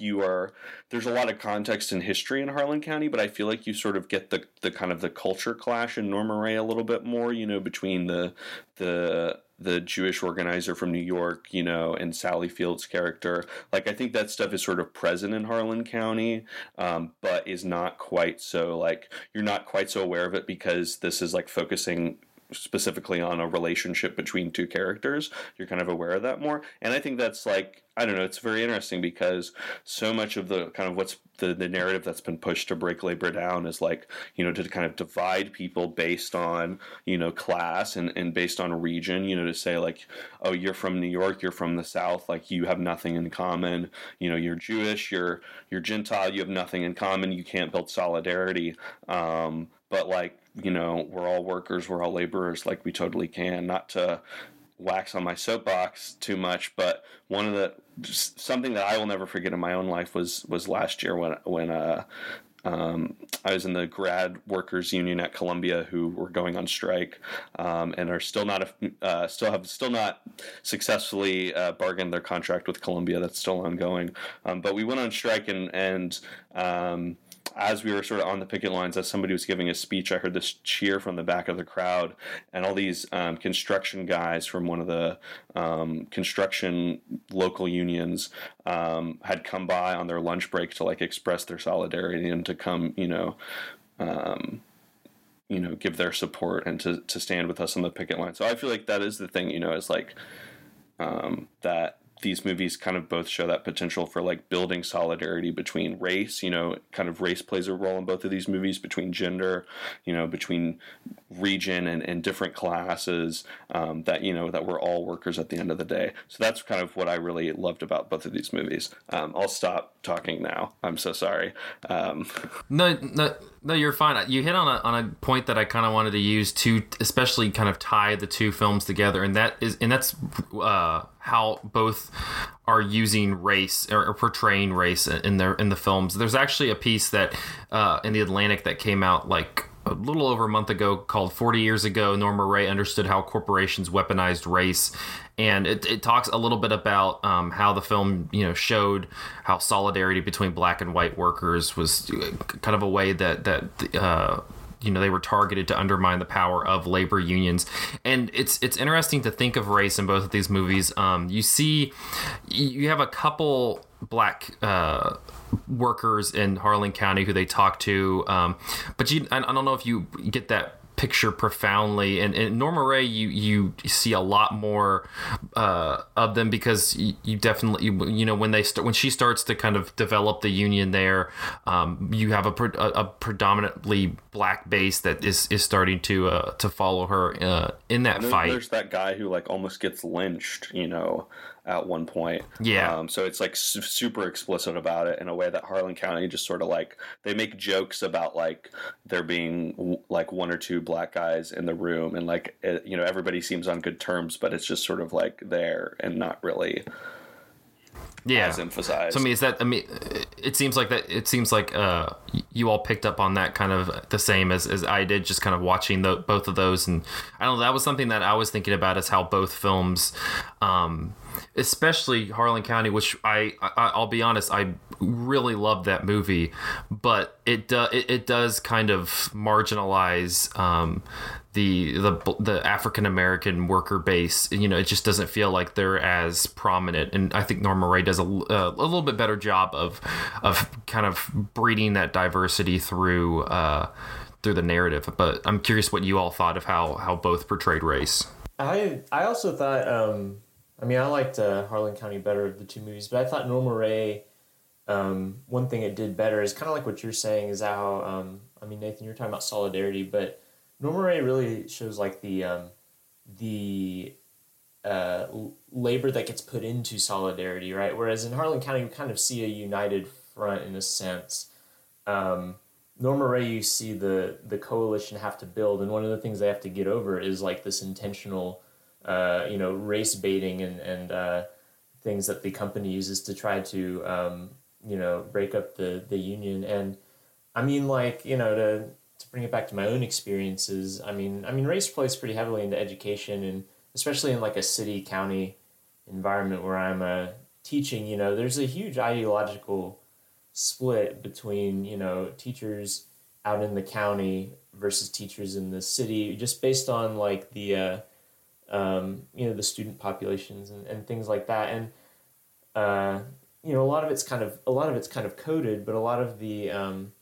there's a lot of context and history in Harlan County, but I feel like you sort of get the kind of the culture clash in Norma Rae a little bit more, you know, between the Jewish organizer from New York, you know, and Sally Field's character. Like, I think that stuff is sort of present in Harlan County, but is not quite so, like, you're not quite so aware of it because this is like focusing specifically on a relationship between two characters. You're kind of aware of that more. And I think that's like, I don't know, it's very interesting because so much of the kind of what's the narrative that's been pushed to break labor down is like, you know, to kind of divide people based on, you know, class and based on region, you know, to say like, oh, you're from New York, you're from the South, like you have nothing in common, you know, you're Jewish, you're Gentile, you have nothing in common, you can't build solidarity. But like, you know, we're all workers, we're all laborers, like we totally can. Not to wax on my soapbox too much, but one of something that I will never forget in my own life was last year when I was in the grad workers union at Columbia who were going on strike, and are still not successfully bargained their contract with Columbia. That's still ongoing. But we went on strike and as we were sort of on the picket lines, as somebody was giving a speech, I heard this cheer from the back of the crowd, and all these construction guys from one of the construction local unions had come by on their lunch break to like express their solidarity and to come, you know, give their support and to stand with us on the picket line. So I feel like that is the thing, you know, is like that. These movies kind of both show that potential for like building solidarity between race, you know, kind of race plays a role in both of these movies, between gender, you know, between region and different classes, that, you know, that we're all workers at the end of the day. So that's kind of what I really loved about both of these movies. I'll stop talking now. I'm so sorry. No, you're fine. You hit on a point that I kind of wanted to use to especially kind of tie the two films together. And that's how both are using race or portraying race in the films. There's actually a piece that in The Atlantic that came out like a little over a month ago called 40 Years Ago, Norma Rae Understood How Corporations Weaponized Race. And it talks a little bit about how the film, you know, showed how solidarity between black and white workers was kind of a way that you know, they were targeted to undermine the power of labor unions. And it's interesting to think of race in both of these movies. You have a couple black workers in Harlan County who they talk to, but I don't know if you get that picture profoundly. And in Norma Rae, you see a lot more of them because you definitely, you know, when she starts to kind of develop the union there, you have a predominantly black base that is starting to follow her in that fight. There's that guy who like almost gets lynched, you know, at one point. Yeah. So it's like super explicit about it in a way that Harlan County just sort of like, they make jokes about like there being like one or two black guys in the room and like, it, you know, everybody seems on good terms, but it's just sort of like there and not really as emphasized. So it seems like you all picked up on that kind of the same as I did, just kind of watching both of those. And I don't know, that was something that I was thinking about is how both films, especially Harlan County, which I'll be honest, I really love that movie, but it does kind of marginalize the African American worker base. You know, it just doesn't feel like they're as prominent. And I think Norma Rae does a little bit better job of kind of breeding that diversity through the narrative. But I'm curious what you all thought of how both portrayed race. I also thought, I liked Harlan County better of the two movies, but I thought Norma Rae, one thing it did better is kind of like what you're saying is how, Nathan, you're talking about solidarity, but Norma Rae really shows like the labor that gets put into solidarity, right? Whereas in Harlan County, you kind of see a united front in a sense. Norma Rae, you see the coalition have to build, and one of the things they have to get over is like this intentional, race baiting and things that the company uses to try to, break up the union. And to bring it back to my own experiences, race plays pretty heavily into education, and especially in like a city county environment where I'm teaching, there's a huge ideological split between, teachers out in the county versus teachers in the city, just based on like the, the student populations and things like that. And, a lot of it's kind of coded, but a lot of the,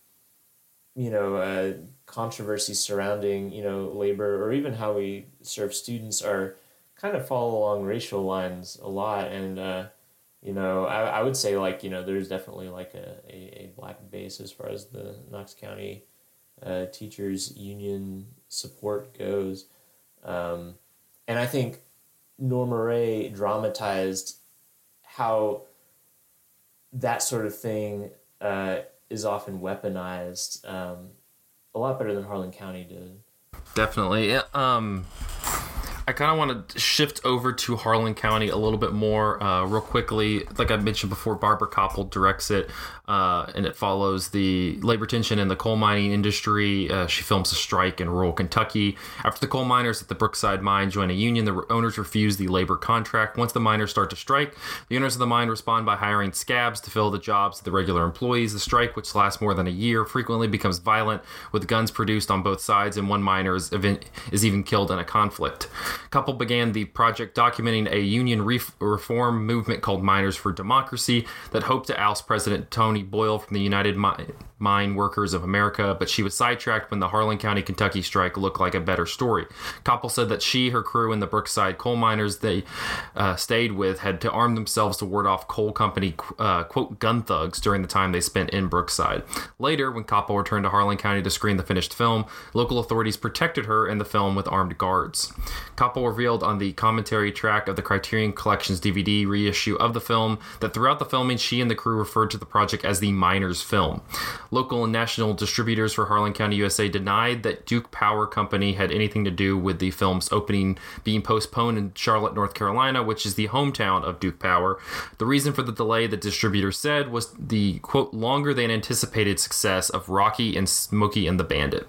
controversies surrounding, labor or even how we serve students are kind of follow along racial lines a lot. And, I would say like, there's definitely like a black base as far as the Knox County teachers union support goes. And I think Norma Rae dramatized how that sort of thing is often weaponized a lot better than Harlan County did. Definitely. I kind of want to shift over to Harlan County a little bit more real quickly. Like I mentioned before, Barbara Koppel directs it, and it follows the labor tension in the coal mining industry. She films a strike in rural Kentucky. After the coal miners at the Brookside Mine join a union, the owners refuse the labor contract. Once the miners start to strike, the owners of the mine respond by hiring scabs to fill the jobs of the regular employees. The strike, which lasts more than a year, frequently becomes violent, with guns produced on both sides, and one miner is even killed in a conflict. Koppel began the project documenting a union reform movement called Miners for Democracy that hoped to oust President Tony Boyle from the United Mine Workers of America, but she was sidetracked when the Harlan County, Kentucky strike looked like a better story. Koppel said that she, her crew, and the Brookside coal miners they stayed with had to arm themselves to ward off coal company, quote, gun thugs during the time they spent in Brookside. Later, when Koppel returned to Harlan County to screen the finished film, local authorities protected her and the film with armed guards. Koppel revealed on the commentary track of the Criterion Collection's DVD reissue of the film that throughout the filming, she and the crew referred to the project as the Miners' Film. Local and national distributors for Harlan County, USA denied that Duke Power Company had anything to do with the film's opening being postponed in Charlotte, North Carolina, which is the hometown of Duke Power. The reason for the delay, the distributor said, was the, quote, longer than anticipated success of Rocky and Smokey and the Bandit.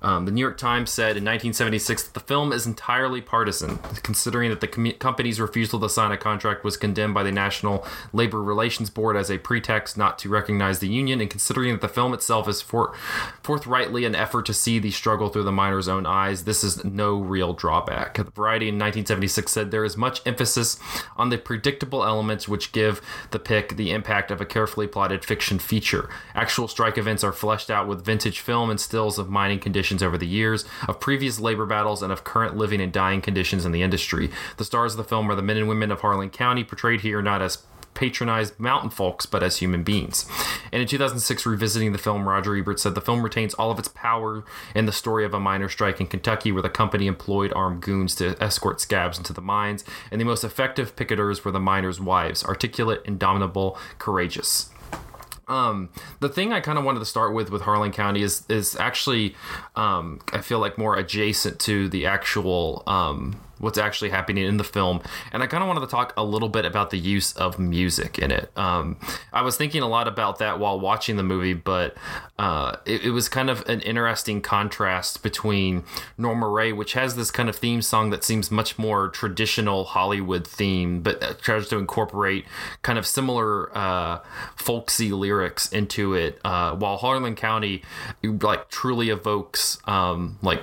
The New York Times said in 1976 that the film is entirely partisan, considering that the company's refusal to sign a contract was condemned by the National Labor Relations Board as a pretext not to recognize the union, and considering that the film itself is forthrightly an effort to see the struggle through the miners' own eyes, this is no real drawback. The Variety in 1976 said there is much emphasis on the predictable elements which give the pick the impact of a carefully plotted fiction feature. Actual strike events are fleshed out with vintage film and stills of mining conditions over the years, of previous labor battles, and of current living and dying conditions in the industry. The stars of the film are the men and women of Harlan County, portrayed here not as patronized mountain folks, but as human beings. And in 2006, revisiting the film, Roger Ebert said the film retains all of its power in the story of a miner strike in Kentucky, where the company employed armed goons to escort scabs into the mines, and the most effective picketers were the miners' wives, articulate, indomitable, courageous. The thing I kind of wanted to start with Harlan County is actually, I feel like more adjacent to the actual, what's actually happening in the film. And I kind of wanted to talk a little bit about the use of music in it. I was thinking a lot about that while watching the movie, but it was kind of an interesting contrast between Norma Rae, which has this kind of theme song that seems much more traditional Hollywood theme, but tries to incorporate kind of similar folksy lyrics into it, while Harlan County like truly evokes like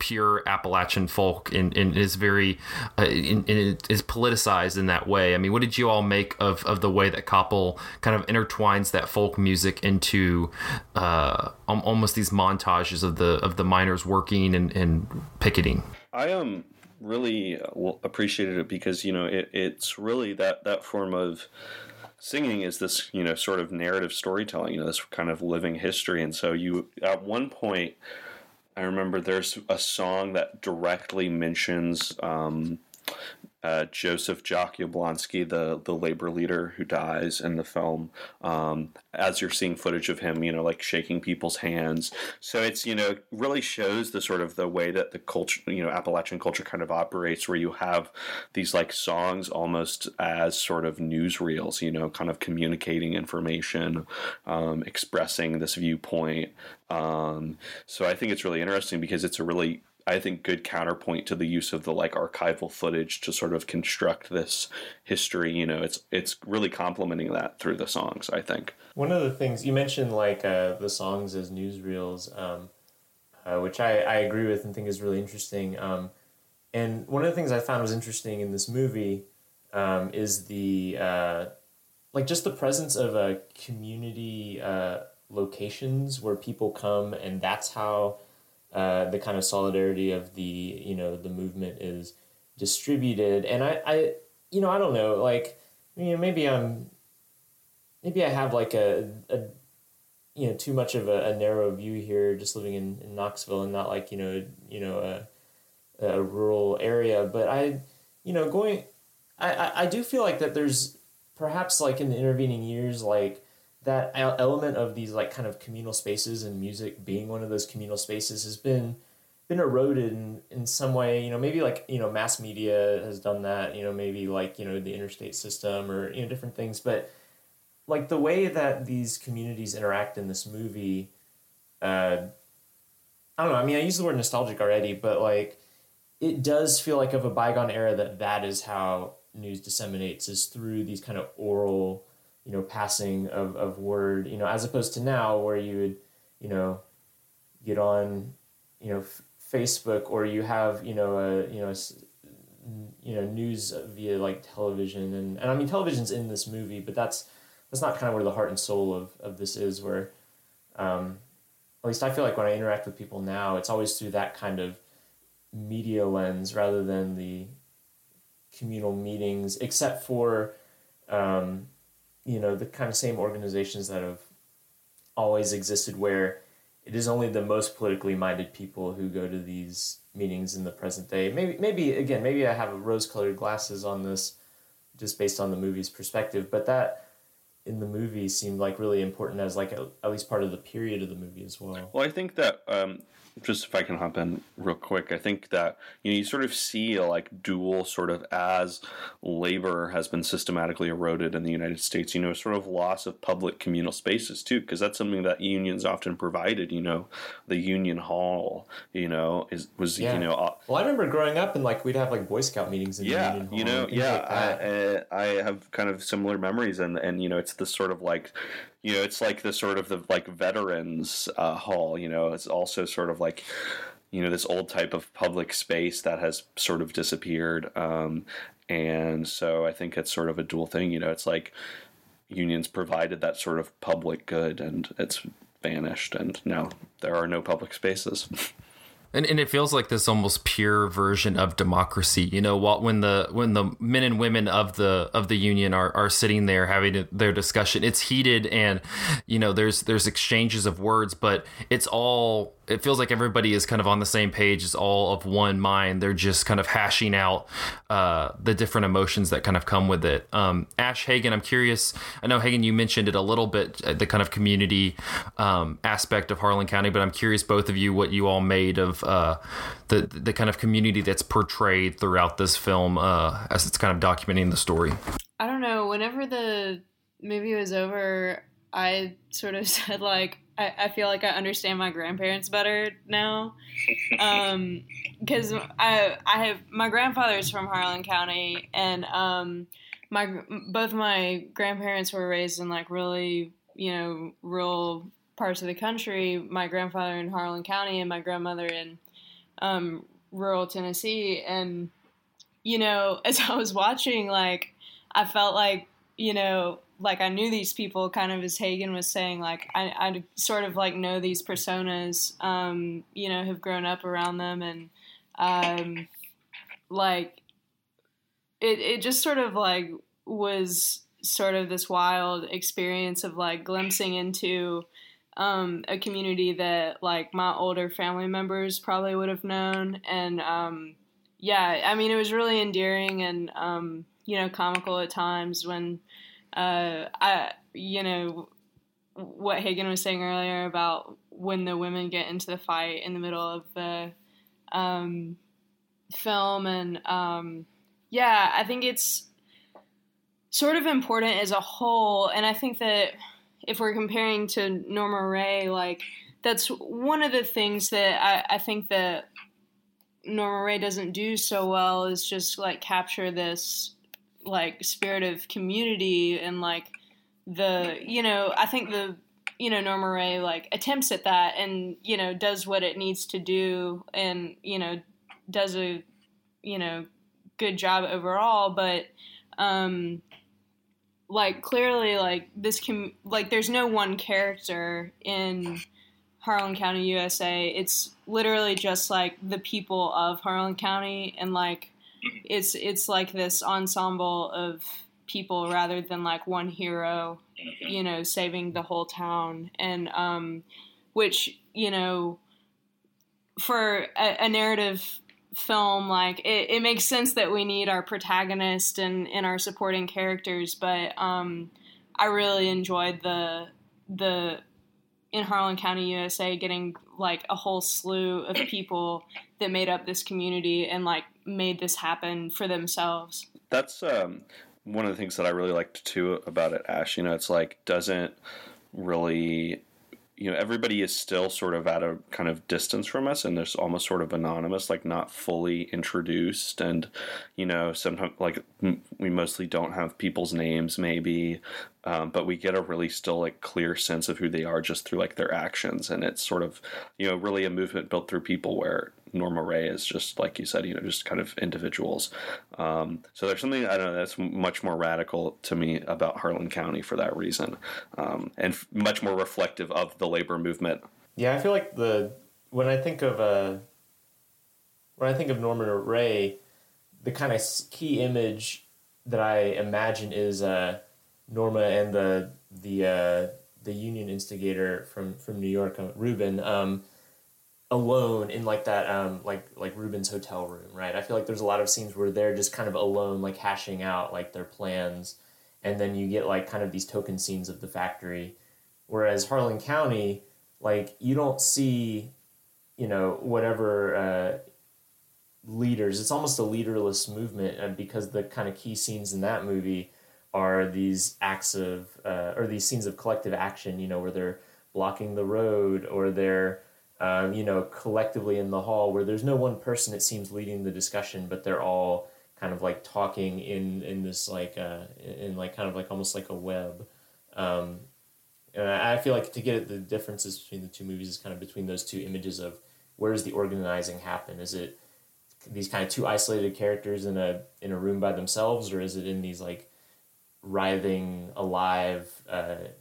pure Appalachian folk and is very and is politicized in that way. I mean, what did you all make of the way that Koppel kind of intertwines that folk music into almost these montages of the miners working and picketing? I really appreciated it because, you know, it's really that form of singing is this, you know, sort of narrative storytelling, you know, this kind of living history. And so you, at one point, I remember there's a song that directly mentions Joseph Jock Jablonski, the labor leader who dies in the film, as you're seeing footage of him, you know, like shaking people's hands. So it's, you know, really shows the sort of the way that the culture, you know, Appalachian culture kind of operates, where you have these like songs almost as sort of newsreels, you know, kind of communicating information, expressing this viewpoint. So I think it's really interesting because it's a really, I think, good counterpoint to the use of the like archival footage to sort of construct this history. You know, it's really complementing that through the songs, I think. One of the things you mentioned, like the songs as newsreels, which I agree with and think is really interesting. And one of the things I found was interesting in this movie is the like just the presence of a community locations where people come, and that's how the kind of solidarity of the, you know, the movement is distributed. And I you know, I don't know, like, you know, maybe I have like a you know, too much of a narrow view here, just living in Knoxville and not like, you know, a rural area. But I do feel like that there's perhaps like in the intervening years, like, that element of these like kind of communal spaces and music being one of those communal spaces has been eroded in some way, you know, maybe like, you know, mass media has done that, you know, maybe like, you know, the interstate system or, you know, different things. But like the way that these communities interact in this movie, I don't know. I mean, I use the word nostalgic already, but like, it does feel like of a bygone era that is how news disseminates, is through these kind of oral, you know, passing of word, you know, as opposed to now where you would, you know, get on, you know, Facebook, or you have, you know, news via like television. And I mean, television's in this movie, but that's not kind of where the heart and soul of this is, where, at least I feel like when I interact with people now, it's always through that kind of media lens rather than the communal meetings, except for, you know, the kind of same organizations that have always existed, where it is only the most politically minded people who go to these meetings in the present day. Maybe I have rose-colored glasses on this just based on the movie's perspective, but that in the movie seemed like really important as like at least part of the period of the movie as well. Well, I think that, just if I can hop in real quick, I think that, you know, you sort of see a like dual sort of, as labor has been systematically eroded in the United States, you know, sort of loss of public communal spaces too, because that's something that unions often provided, you know, the union hall, you know, was, yeah. You know. Well, I remember growing up and like, we'd have like Boy Scout meetings in the union hall. You know, yeah, like I have kind of similar memories and, you know, it's this sort of like, you know, it's like the sort of the like veterans hall, you know, it's also sort of like, you know, this old type of public space that has sort of disappeared. And so I think it's sort of a dual thing, you know, it's like unions provided that sort of public good and it's vanished, and now there are no public spaces. And it feels like this almost pure version of democracy, you know, when the men and women of the union are sitting there having their discussion, it's heated and, you know, there's exchanges of words, but it feels like everybody is kind of on the same page. It's all of one mind. They're just kind of hashing out the different emotions that kind of come with it. Ash, Hagen, I'm curious. I know, Hagen, you mentioned it a little bit, the kind of community aspect of Harlan County, but I'm curious, both of you, what you all made of of the kind of community that's portrayed throughout this film as it's kind of documenting the story. I don't know. Whenever the movie was over, I sort of said, like, I feel like I understand my grandparents better now, because I have, my grandfather is from Harlan County, and both my grandparents were raised in, like, really, you know, rural parts of the country. My grandfather in Harlan County and my grandmother in rural Tennessee. And, you know, as I was watching, like, I felt like, you know, like I knew these people, kind of as Hagen was saying, like I sort of like know these personas, you know, have grown up around them. And like it just sort of like was sort of this wild experience of like glimpsing into a community that like my older family members probably would have known. And yeah, I mean, it was really endearing and, you know, comical at times when, you know, what Hagen was saying earlier about when the women get into the fight in the middle of the film. And yeah, I think it's sort of important as a whole. And I think that if we're comparing to Norma Rae, like that's one of the things that I think that Norma Rae doesn't do so well is just like capture this like spirit of community and like the, you know, I think the, you know, Norma Rae like attempts at that and, you know, does what it needs to do and, you know, does a, you know, good job overall. But, like clearly like this can, like there's no one character in Harlan County, USA. It's literally just like the people of Harlan County and like, it's like this ensemble of people rather than like one hero, you know, saving the whole town. And which, you know, for a narrative film, like it makes sense that we need our protagonist and our supporting characters. But I really enjoyed the in Harlan County, USA, getting like a whole slew of people that made up this community and like made this happen for themselves. That's one of the things that I really liked too about it, Ash. You know, it's like doesn't really, you know, everybody is still sort of at a kind of distance from us and there's almost sort of anonymous, like not fully introduced. And, you know, sometimes like we mostly don't have people's names maybe, but we get a really still like clear sense of who they are just through like their actions. And it's sort of, you know, really a movement built through people where Norma Rae is just, like you said, you know, just kind of individuals. So there's something, I don't know, that's much more radical to me about Harlan County for that reason, and much more reflective of the labor movement. Yeah, I feel like when I think of Norma Rae, the kind of key image that I imagine is Norma and the union instigator from New York, Reuben, alone in like that like Reuben's hotel room, right? I feel like there's a lot of scenes where they're just kind of alone, like hashing out like their plans, and then you get like kind of these token scenes of the factory. Whereas Harlan County, like you don't see, you know, whatever leaders. It's almost a leaderless movement, because the kind of key scenes in that movie are these acts of or these scenes of collective action, you know, where they're blocking the road or they're you know, collectively in the hall, where there's no one person, it seems, leading the discussion, but they're all kind of like talking in this like in like kind of like almost like a web. And I feel like to get at the differences between the two movies is kind of between those two images of where does the organizing happen? Is it these kind of two isolated characters in a room by themselves, or is it in these like writhing, alive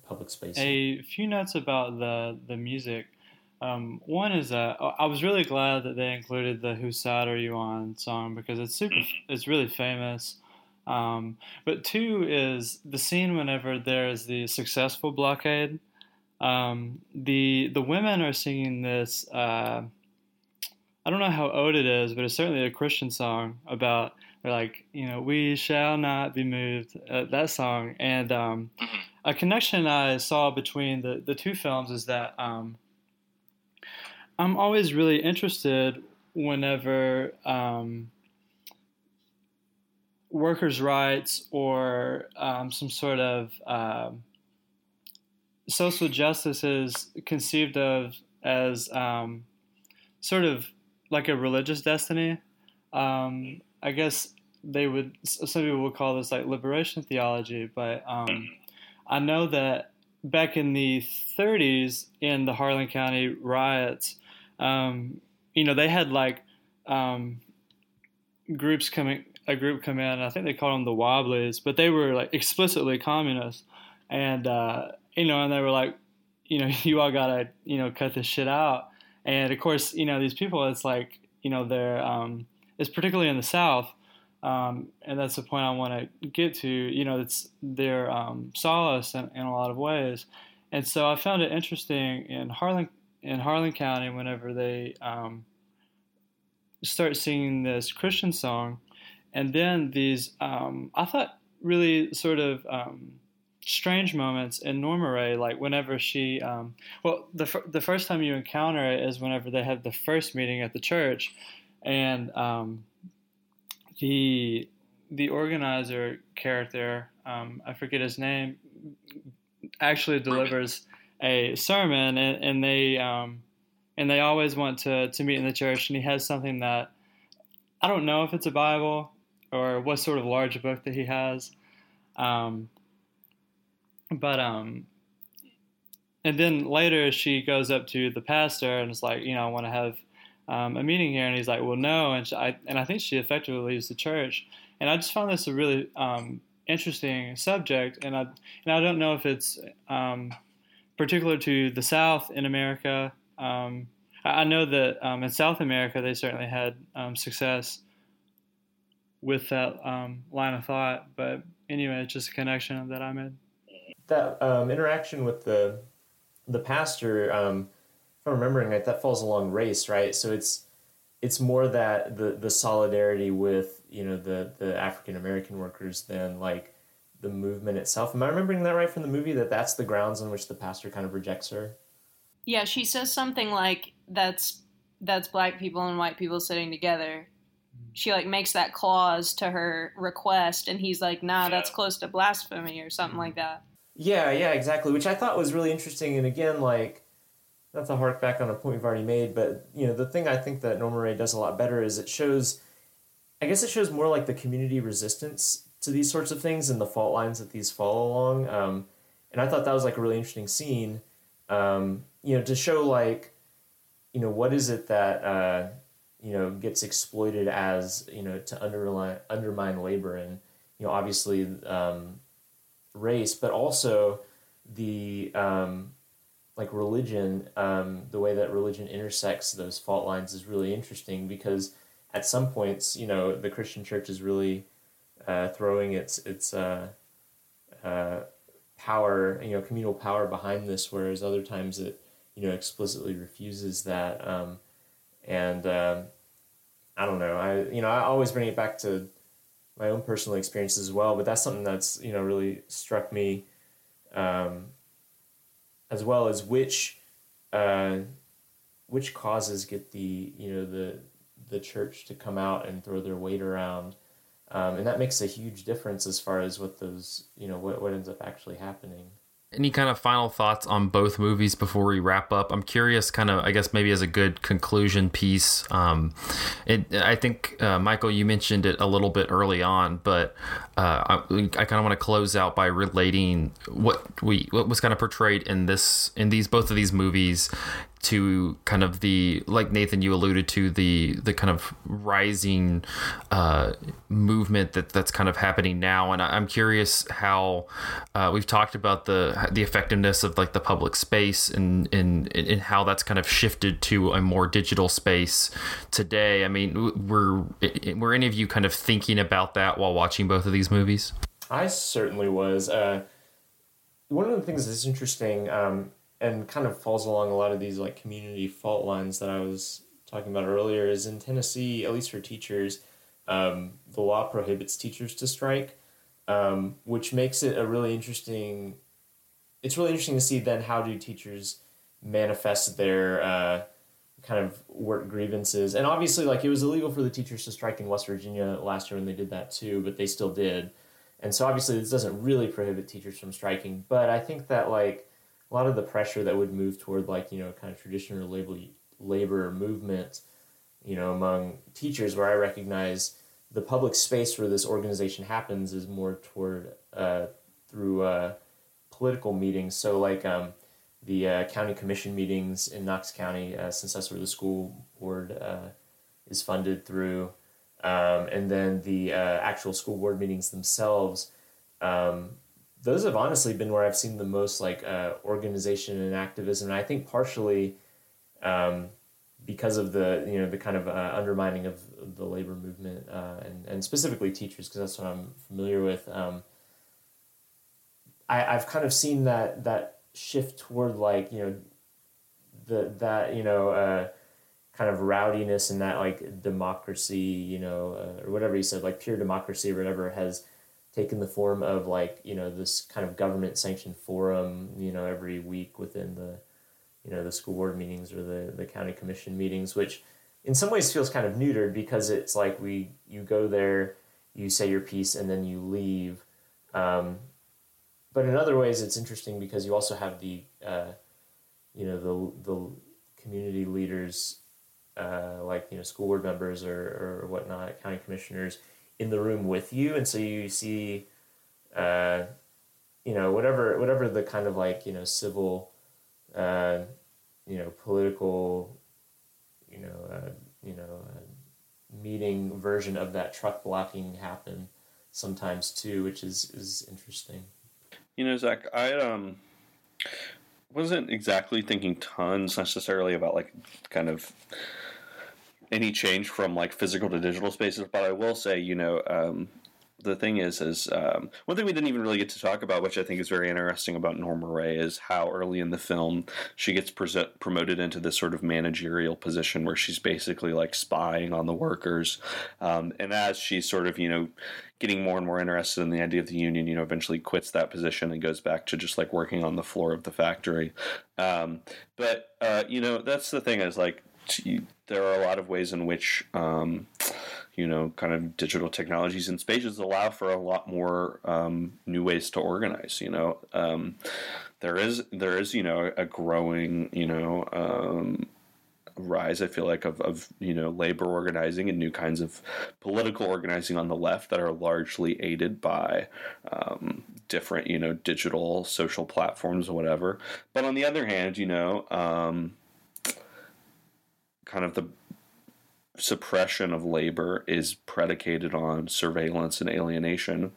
public spaces? A few notes about the music. One is I was really glad that they included the "Whose Side Are You On" song, because it's really famous. But two is the scene whenever there is the successful blockade. The women are singing this. I don't know how old it is, but it's certainly a Christian song about, like, you know, we shall not be moved. That song. And a connection I saw between the two films is that I'm always really interested whenever workers' rights or some sort of social justice is conceived of as sort of like a religious destiny. I guess some people would call this like liberation theology, but I know that back in the 30s in the Harlan County riots, they had like a group come in, I think they called them the Wobblies, but they were like explicitly communist, and and they were like, you all gotta, cut this shit out. And of course, these people, it's like, they're, it's particularly in the South, and that's the point I want to get to, it's their solace in a lot of ways. And so I found it interesting in Harlan County, whenever they start singing this Christian song, and then these, I thought really sort of strange moments in Norma Rae, like whenever she, the first time you encounter it is whenever they have the first meeting at the church, and the organizer character, I forget his name, actually delivers a sermon, and they always want to meet in the church, and he has something that I don't know if it's a Bible or what sort of large book that he has. And then later she goes up to the pastor and is like, I want to have a meeting here. And he's like, well, no. And I think she effectively leaves the church. And I just found this a really interesting subject. And I don't know if it's particular to the South in America. I know that in South America they certainly had success with that line of thought. But anyway, it's just a connection that I made. That interaction with the pastor, if I'm remembering right, that falls along race, right? So it's more that the solidarity with the African American workers than like the movement itself. Am I remembering that right from the movie? That's the grounds on which the pastor kind of rejects her. Yeah, she says something like that's black people and white people sitting together. She like makes that clause to her request, and he's like, nah, that's close to blasphemy or something like that. Yeah, exactly, which I thought was really interesting. And again, like, not to hark back on a point we've already made, but, the thing I think that Norma Rae does a lot better is it shows more like the community resistance to these sorts of things and the fault lines that these fall along. And I thought that was like a really interesting scene, to show like, what is it that, gets exploited as, to undermine labor and, obviously, race, but also the religion, the way that religion intersects those fault lines is really interesting, because at some points the Christian church is really throwing its power, communal power behind this, whereas other times it explicitly refuses that. I don't know, I always bring it back to my own personal experience as well, but that's something that's, really struck me, as well as which causes get the church to come out and throw their weight around. And that makes a huge difference as far as what those, what ends up actually happening. Any kind of final thoughts on both movies before we wrap up? I'm curious, kind of, I guess maybe as a good conclusion piece. I think, Michael, you mentioned it a little bit early on, but I kind of want to close out by relating what was kind of portrayed in both of these movies to kind of the, like Nathan, you alluded to, the kind of rising movement that's kind of happening now. And I'm curious how we've talked about the effectiveness of like the public space and how that's kind of shifted to a more digital space today. I mean, were any of you kind of thinking about that while watching both of these movies? I certainly was. One of the things that's interesting, and kind of falls along a lot of these like community fault lines that I was talking about earlier, is in Tennessee, at least for teachers, the law prohibits teachers to strike, which makes it it's really interesting to see then how do teachers manifest kind of work grievances. And obviously, like, it was illegal for the teachers to strike in West Virginia last year when they did that too, but they still did. And so obviously this doesn't really prohibit teachers from striking, but I think that, like, a lot of the pressure that would move toward, like, you know, kind of traditional labor movement, you know, among teachers, where I recognize the public space where this organization happens is more toward through political meetings. So, like, the county commission meetings in Knox County, since that's where the school board is funded through, and then the actual school board meetings themselves, those have honestly been where I've seen the most, like, organization and activism. And I think partially because of the, you know, the kind of undermining of the labor movement and specifically teachers, because that's what I'm familiar with. I've kind of seen that shift toward, like, you know, kind of rowdiness and that, like, democracy, you know, or whatever you said, like, pure democracy or whatever, has taken the form of, like, you know, this kind of government sanctioned forum, you know, every week within the, you know, the school board meetings or the county commission meetings, which in some ways feels kind of neutered, because it's like you go there, you say your piece, and then you leave. But in other ways, it's interesting because you also have the, you know, the community leaders, like, you know, school board members or whatnot, county commissioners in the room with you, and so you see, you know, whatever the kind of, like, you know, civil, you know, political, meeting version of that truck blocking happen sometimes too, which is interesting. You know, Zach, I wasn't exactly thinking tons necessarily about, like, kind of any change from, like, physical to digital spaces, but I will say, you know, the thing is one thing we didn't even really get to talk about, which I think is very interesting about Norma Rae, is how early in the film she gets promoted into this sort of managerial position where she's basically, like, spying on the workers. And as she's sort of, you know, getting more and more interested in the idea of the union, you know, eventually quits that position and goes back to just, like, working on the floor of the factory. But you know, that's the thing is, like, there are a lot of ways in which, you know, kind of digital technologies and spaces allow for a lot more new ways to organize. You know, there is, you know, a growing, you know, rise, I feel like, of, you know, labor organizing and new kinds of political organizing on the left that are largely aided by different, you know, digital social platforms or whatever. But on the other hand, you know, kind of the suppression of labor is predicated on surveillance and alienation,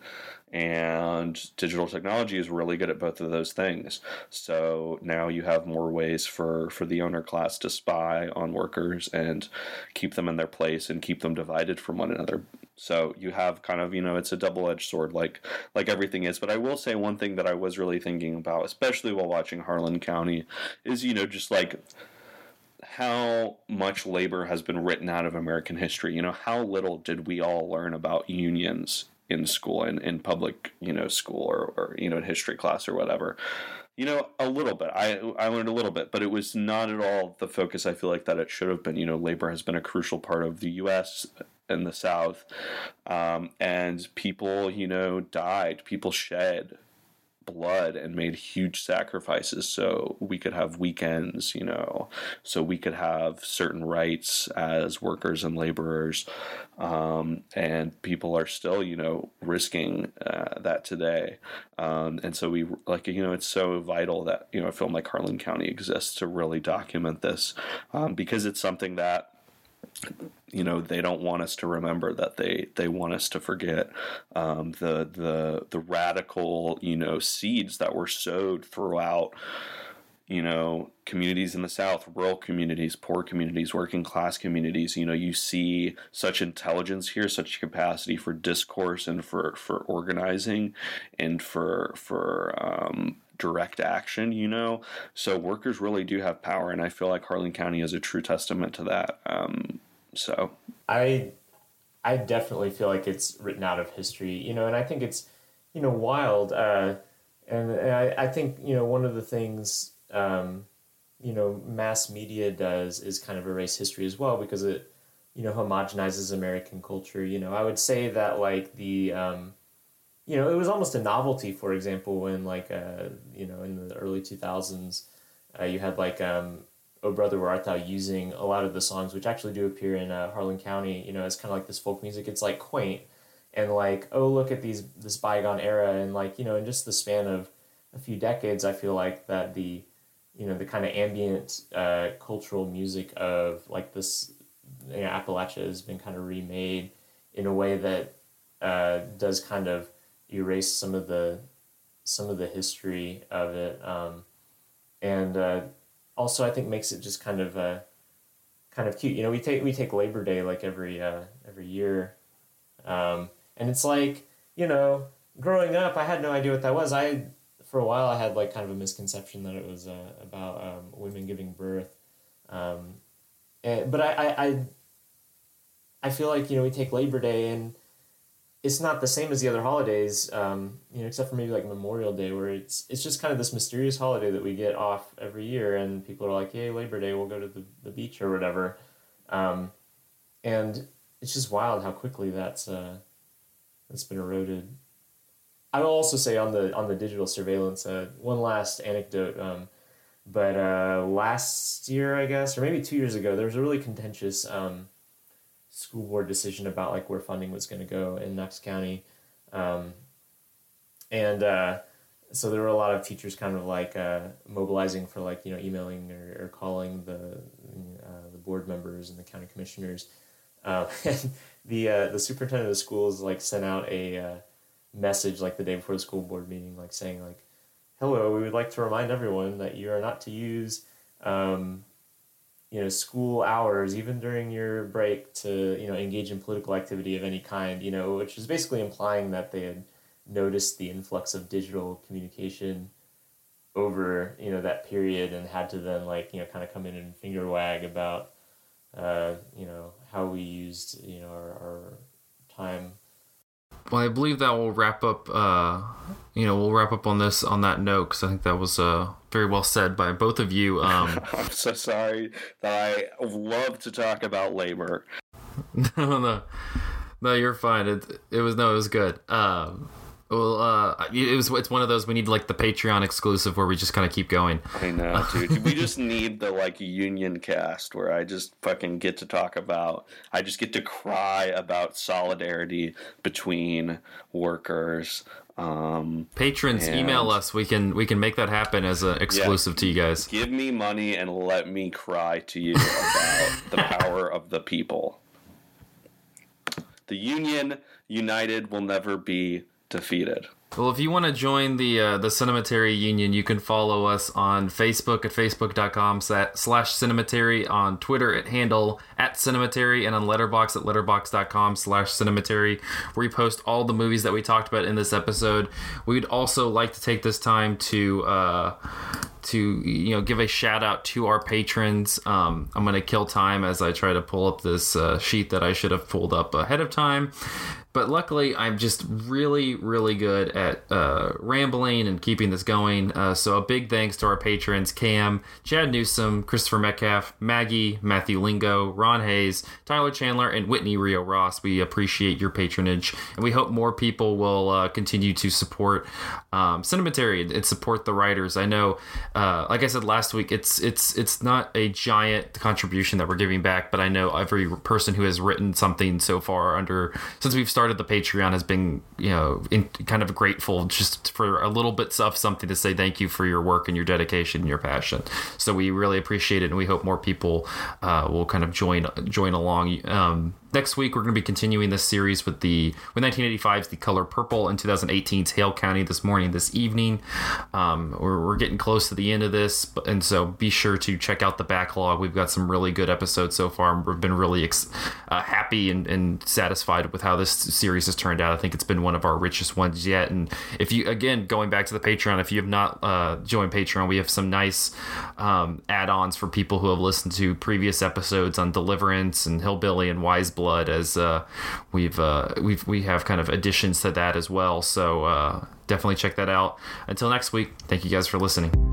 and digital technology is really good at both of those things. So now you have more ways for the owner class to spy on workers and keep them in their place and keep them divided from one another. So you have kind of, you know, it's a double-edged sword, like everything is. But I will say one thing that I was really thinking about, especially while watching Harlan County, is, you know, just, like, how much labor has been written out of American history. You know, how little did we all learn about unions in school and in public, you know, school or you know, in history class or whatever. You know, a little bit. I learned a little bit, but it was not at all the focus I feel like that it should have been. You know, labor has been a crucial part of the U.S. and the South, and people, you know, died. People shed blood and made huge sacrifices so we could have weekends, you know, so we could have certain rights as workers and laborers, and people are still, you know, risking that today, and so we, like, you know, it's so vital that, you know, a film like Harlan County exists to really document this, because it's something that, you know, they don't want us to remember, that they want us to forget, the radical, you know, seeds that were sowed throughout, you know, communities in the South, rural communities, poor communities, working class communities. You know, you see such intelligence here, such capacity for discourse and for organizing and for direct action, you know, so workers really do have power. And I feel like Harlan County is a true testament to that. So I definitely feel like it's written out of history, you know, and I think it's, you know, wild. And I think, you know, one of the things you know, mass media does is kind of erase history as well, because it, you know, homogenizes American culture. You know, I would say that, like, the, you know, it was almost a novelty, for example, when, like, you know, in the early 2000s, you had, like, Oh Brother, Where Art Thou, using a lot of the songs, which actually do appear in Harlan County, you know, as kind of like this folk music. It's, like, quaint and, like, oh, look at these, this bygone era. And, like, you know, in just the span of a few decades, I feel like that the, you know, the kind of ambient cultural music of, like, this, you know, Appalachia has been kind of remade in a way that does kind of erase some of the history of it, and also I think makes it just kind of cute. You know, we take Labor Day, like, every year, and it's like, you know, growing up I had no idea what that was. For a while, I had, like, kind of a misconception that it was about women giving birth. But I feel like, you know, we take Labor Day, and it's not the same as the other holidays, you know, except for maybe, like, Memorial Day, where it's just kind of this mysterious holiday that we get off every year, and people are like, hey, Labor Day, we'll go to the beach or whatever. And it's just wild how quickly that's been eroded. I will also say on the digital surveillance, one last anecdote, but last year, I guess, or maybe 2 years ago, there was a really contentious school board decision about, like, where funding was going to go in Knox County. So there were a lot of teachers kind of, like, mobilizing for, like, you know, emailing or calling the board members and the county commissioners. And the superintendent of the schools, like, sent out a message, like, the day before the school board meeting, like, saying, like, hello, we would like to remind everyone that you are not to use, you know, school hours, even during your break, to, you know, engage in political activity of any kind, you know, which is basically implying that they had noticed the influx of digital communication over, you know, that period, and had to then, like, you know, kind of come in and finger wag about, you know, how we used, you know, our time. Well, I believe that will wrap up. You know, we'll wrap up on this on that note, because I think that was very well said by both of you. I'm so sorry that I love to talk about labor. No, you're fine. It was good. It's one of those, we need, like, the Patreon exclusive where we just kind of keep going. I know, dude. We just need the, like, union cast where I just fucking get to talk about, I just get to cry about solidarity between workers. Patrons, email us. We can make that happen as an exclusive to you guys. Give me money and let me cry to you about the power of the people. The union united will never be defeated. Well, if you want to join the Cinematary Union, you can follow us on Facebook at facebook.com/Cinematary, on Twitter at handle @Cinematary, and on Letterboxd at letterboxd.com/Cinematary, where we post all the movies that we talked about in this episode. We'd also like to take this time to you know, give a shout out to our patrons. I'm gonna kill time as I try to pull up this sheet that I should have pulled up ahead of time, but luckily I'm just really, really good at rambling and keeping this going. So a big thanks to our patrons: Cam, Chad Newsom, Christopher Metcalf, Maggie, Matthew Lingo, Ron Hayes, Tyler Chandler, and Whitney Rio Ross. We appreciate your patronage, and we hope more people will continue to support Cinematary and support the writers. I know. Like I said last week, it's not a giant contribution that we're giving back, but I know every person who has written something so far since we've started the Patreon has been, you know, kind of grateful just for a little bit of something to say thank you for your work and your dedication and your passion. So we really appreciate it, and we hope more people will kind of join along. Next week, we're going to be continuing this series with 1985's The Color Purple and 2018's Hail County, This Morning, This Evening. We're getting close to the end of this, and so be sure to check out the backlog. We've got some really good episodes so far, and we've been really happy and satisfied with how this series has turned out. I think it's been one of our richest ones yet. And if you, again, going back to the Patreon, if you have not joined Patreon, we have some nice add-ons for people who have listened to previous episodes on Deliverance and Hillbilly and Wise Blood, as we have kind of additions to that as well. So definitely check that out. Until next week, thank you guys for listening.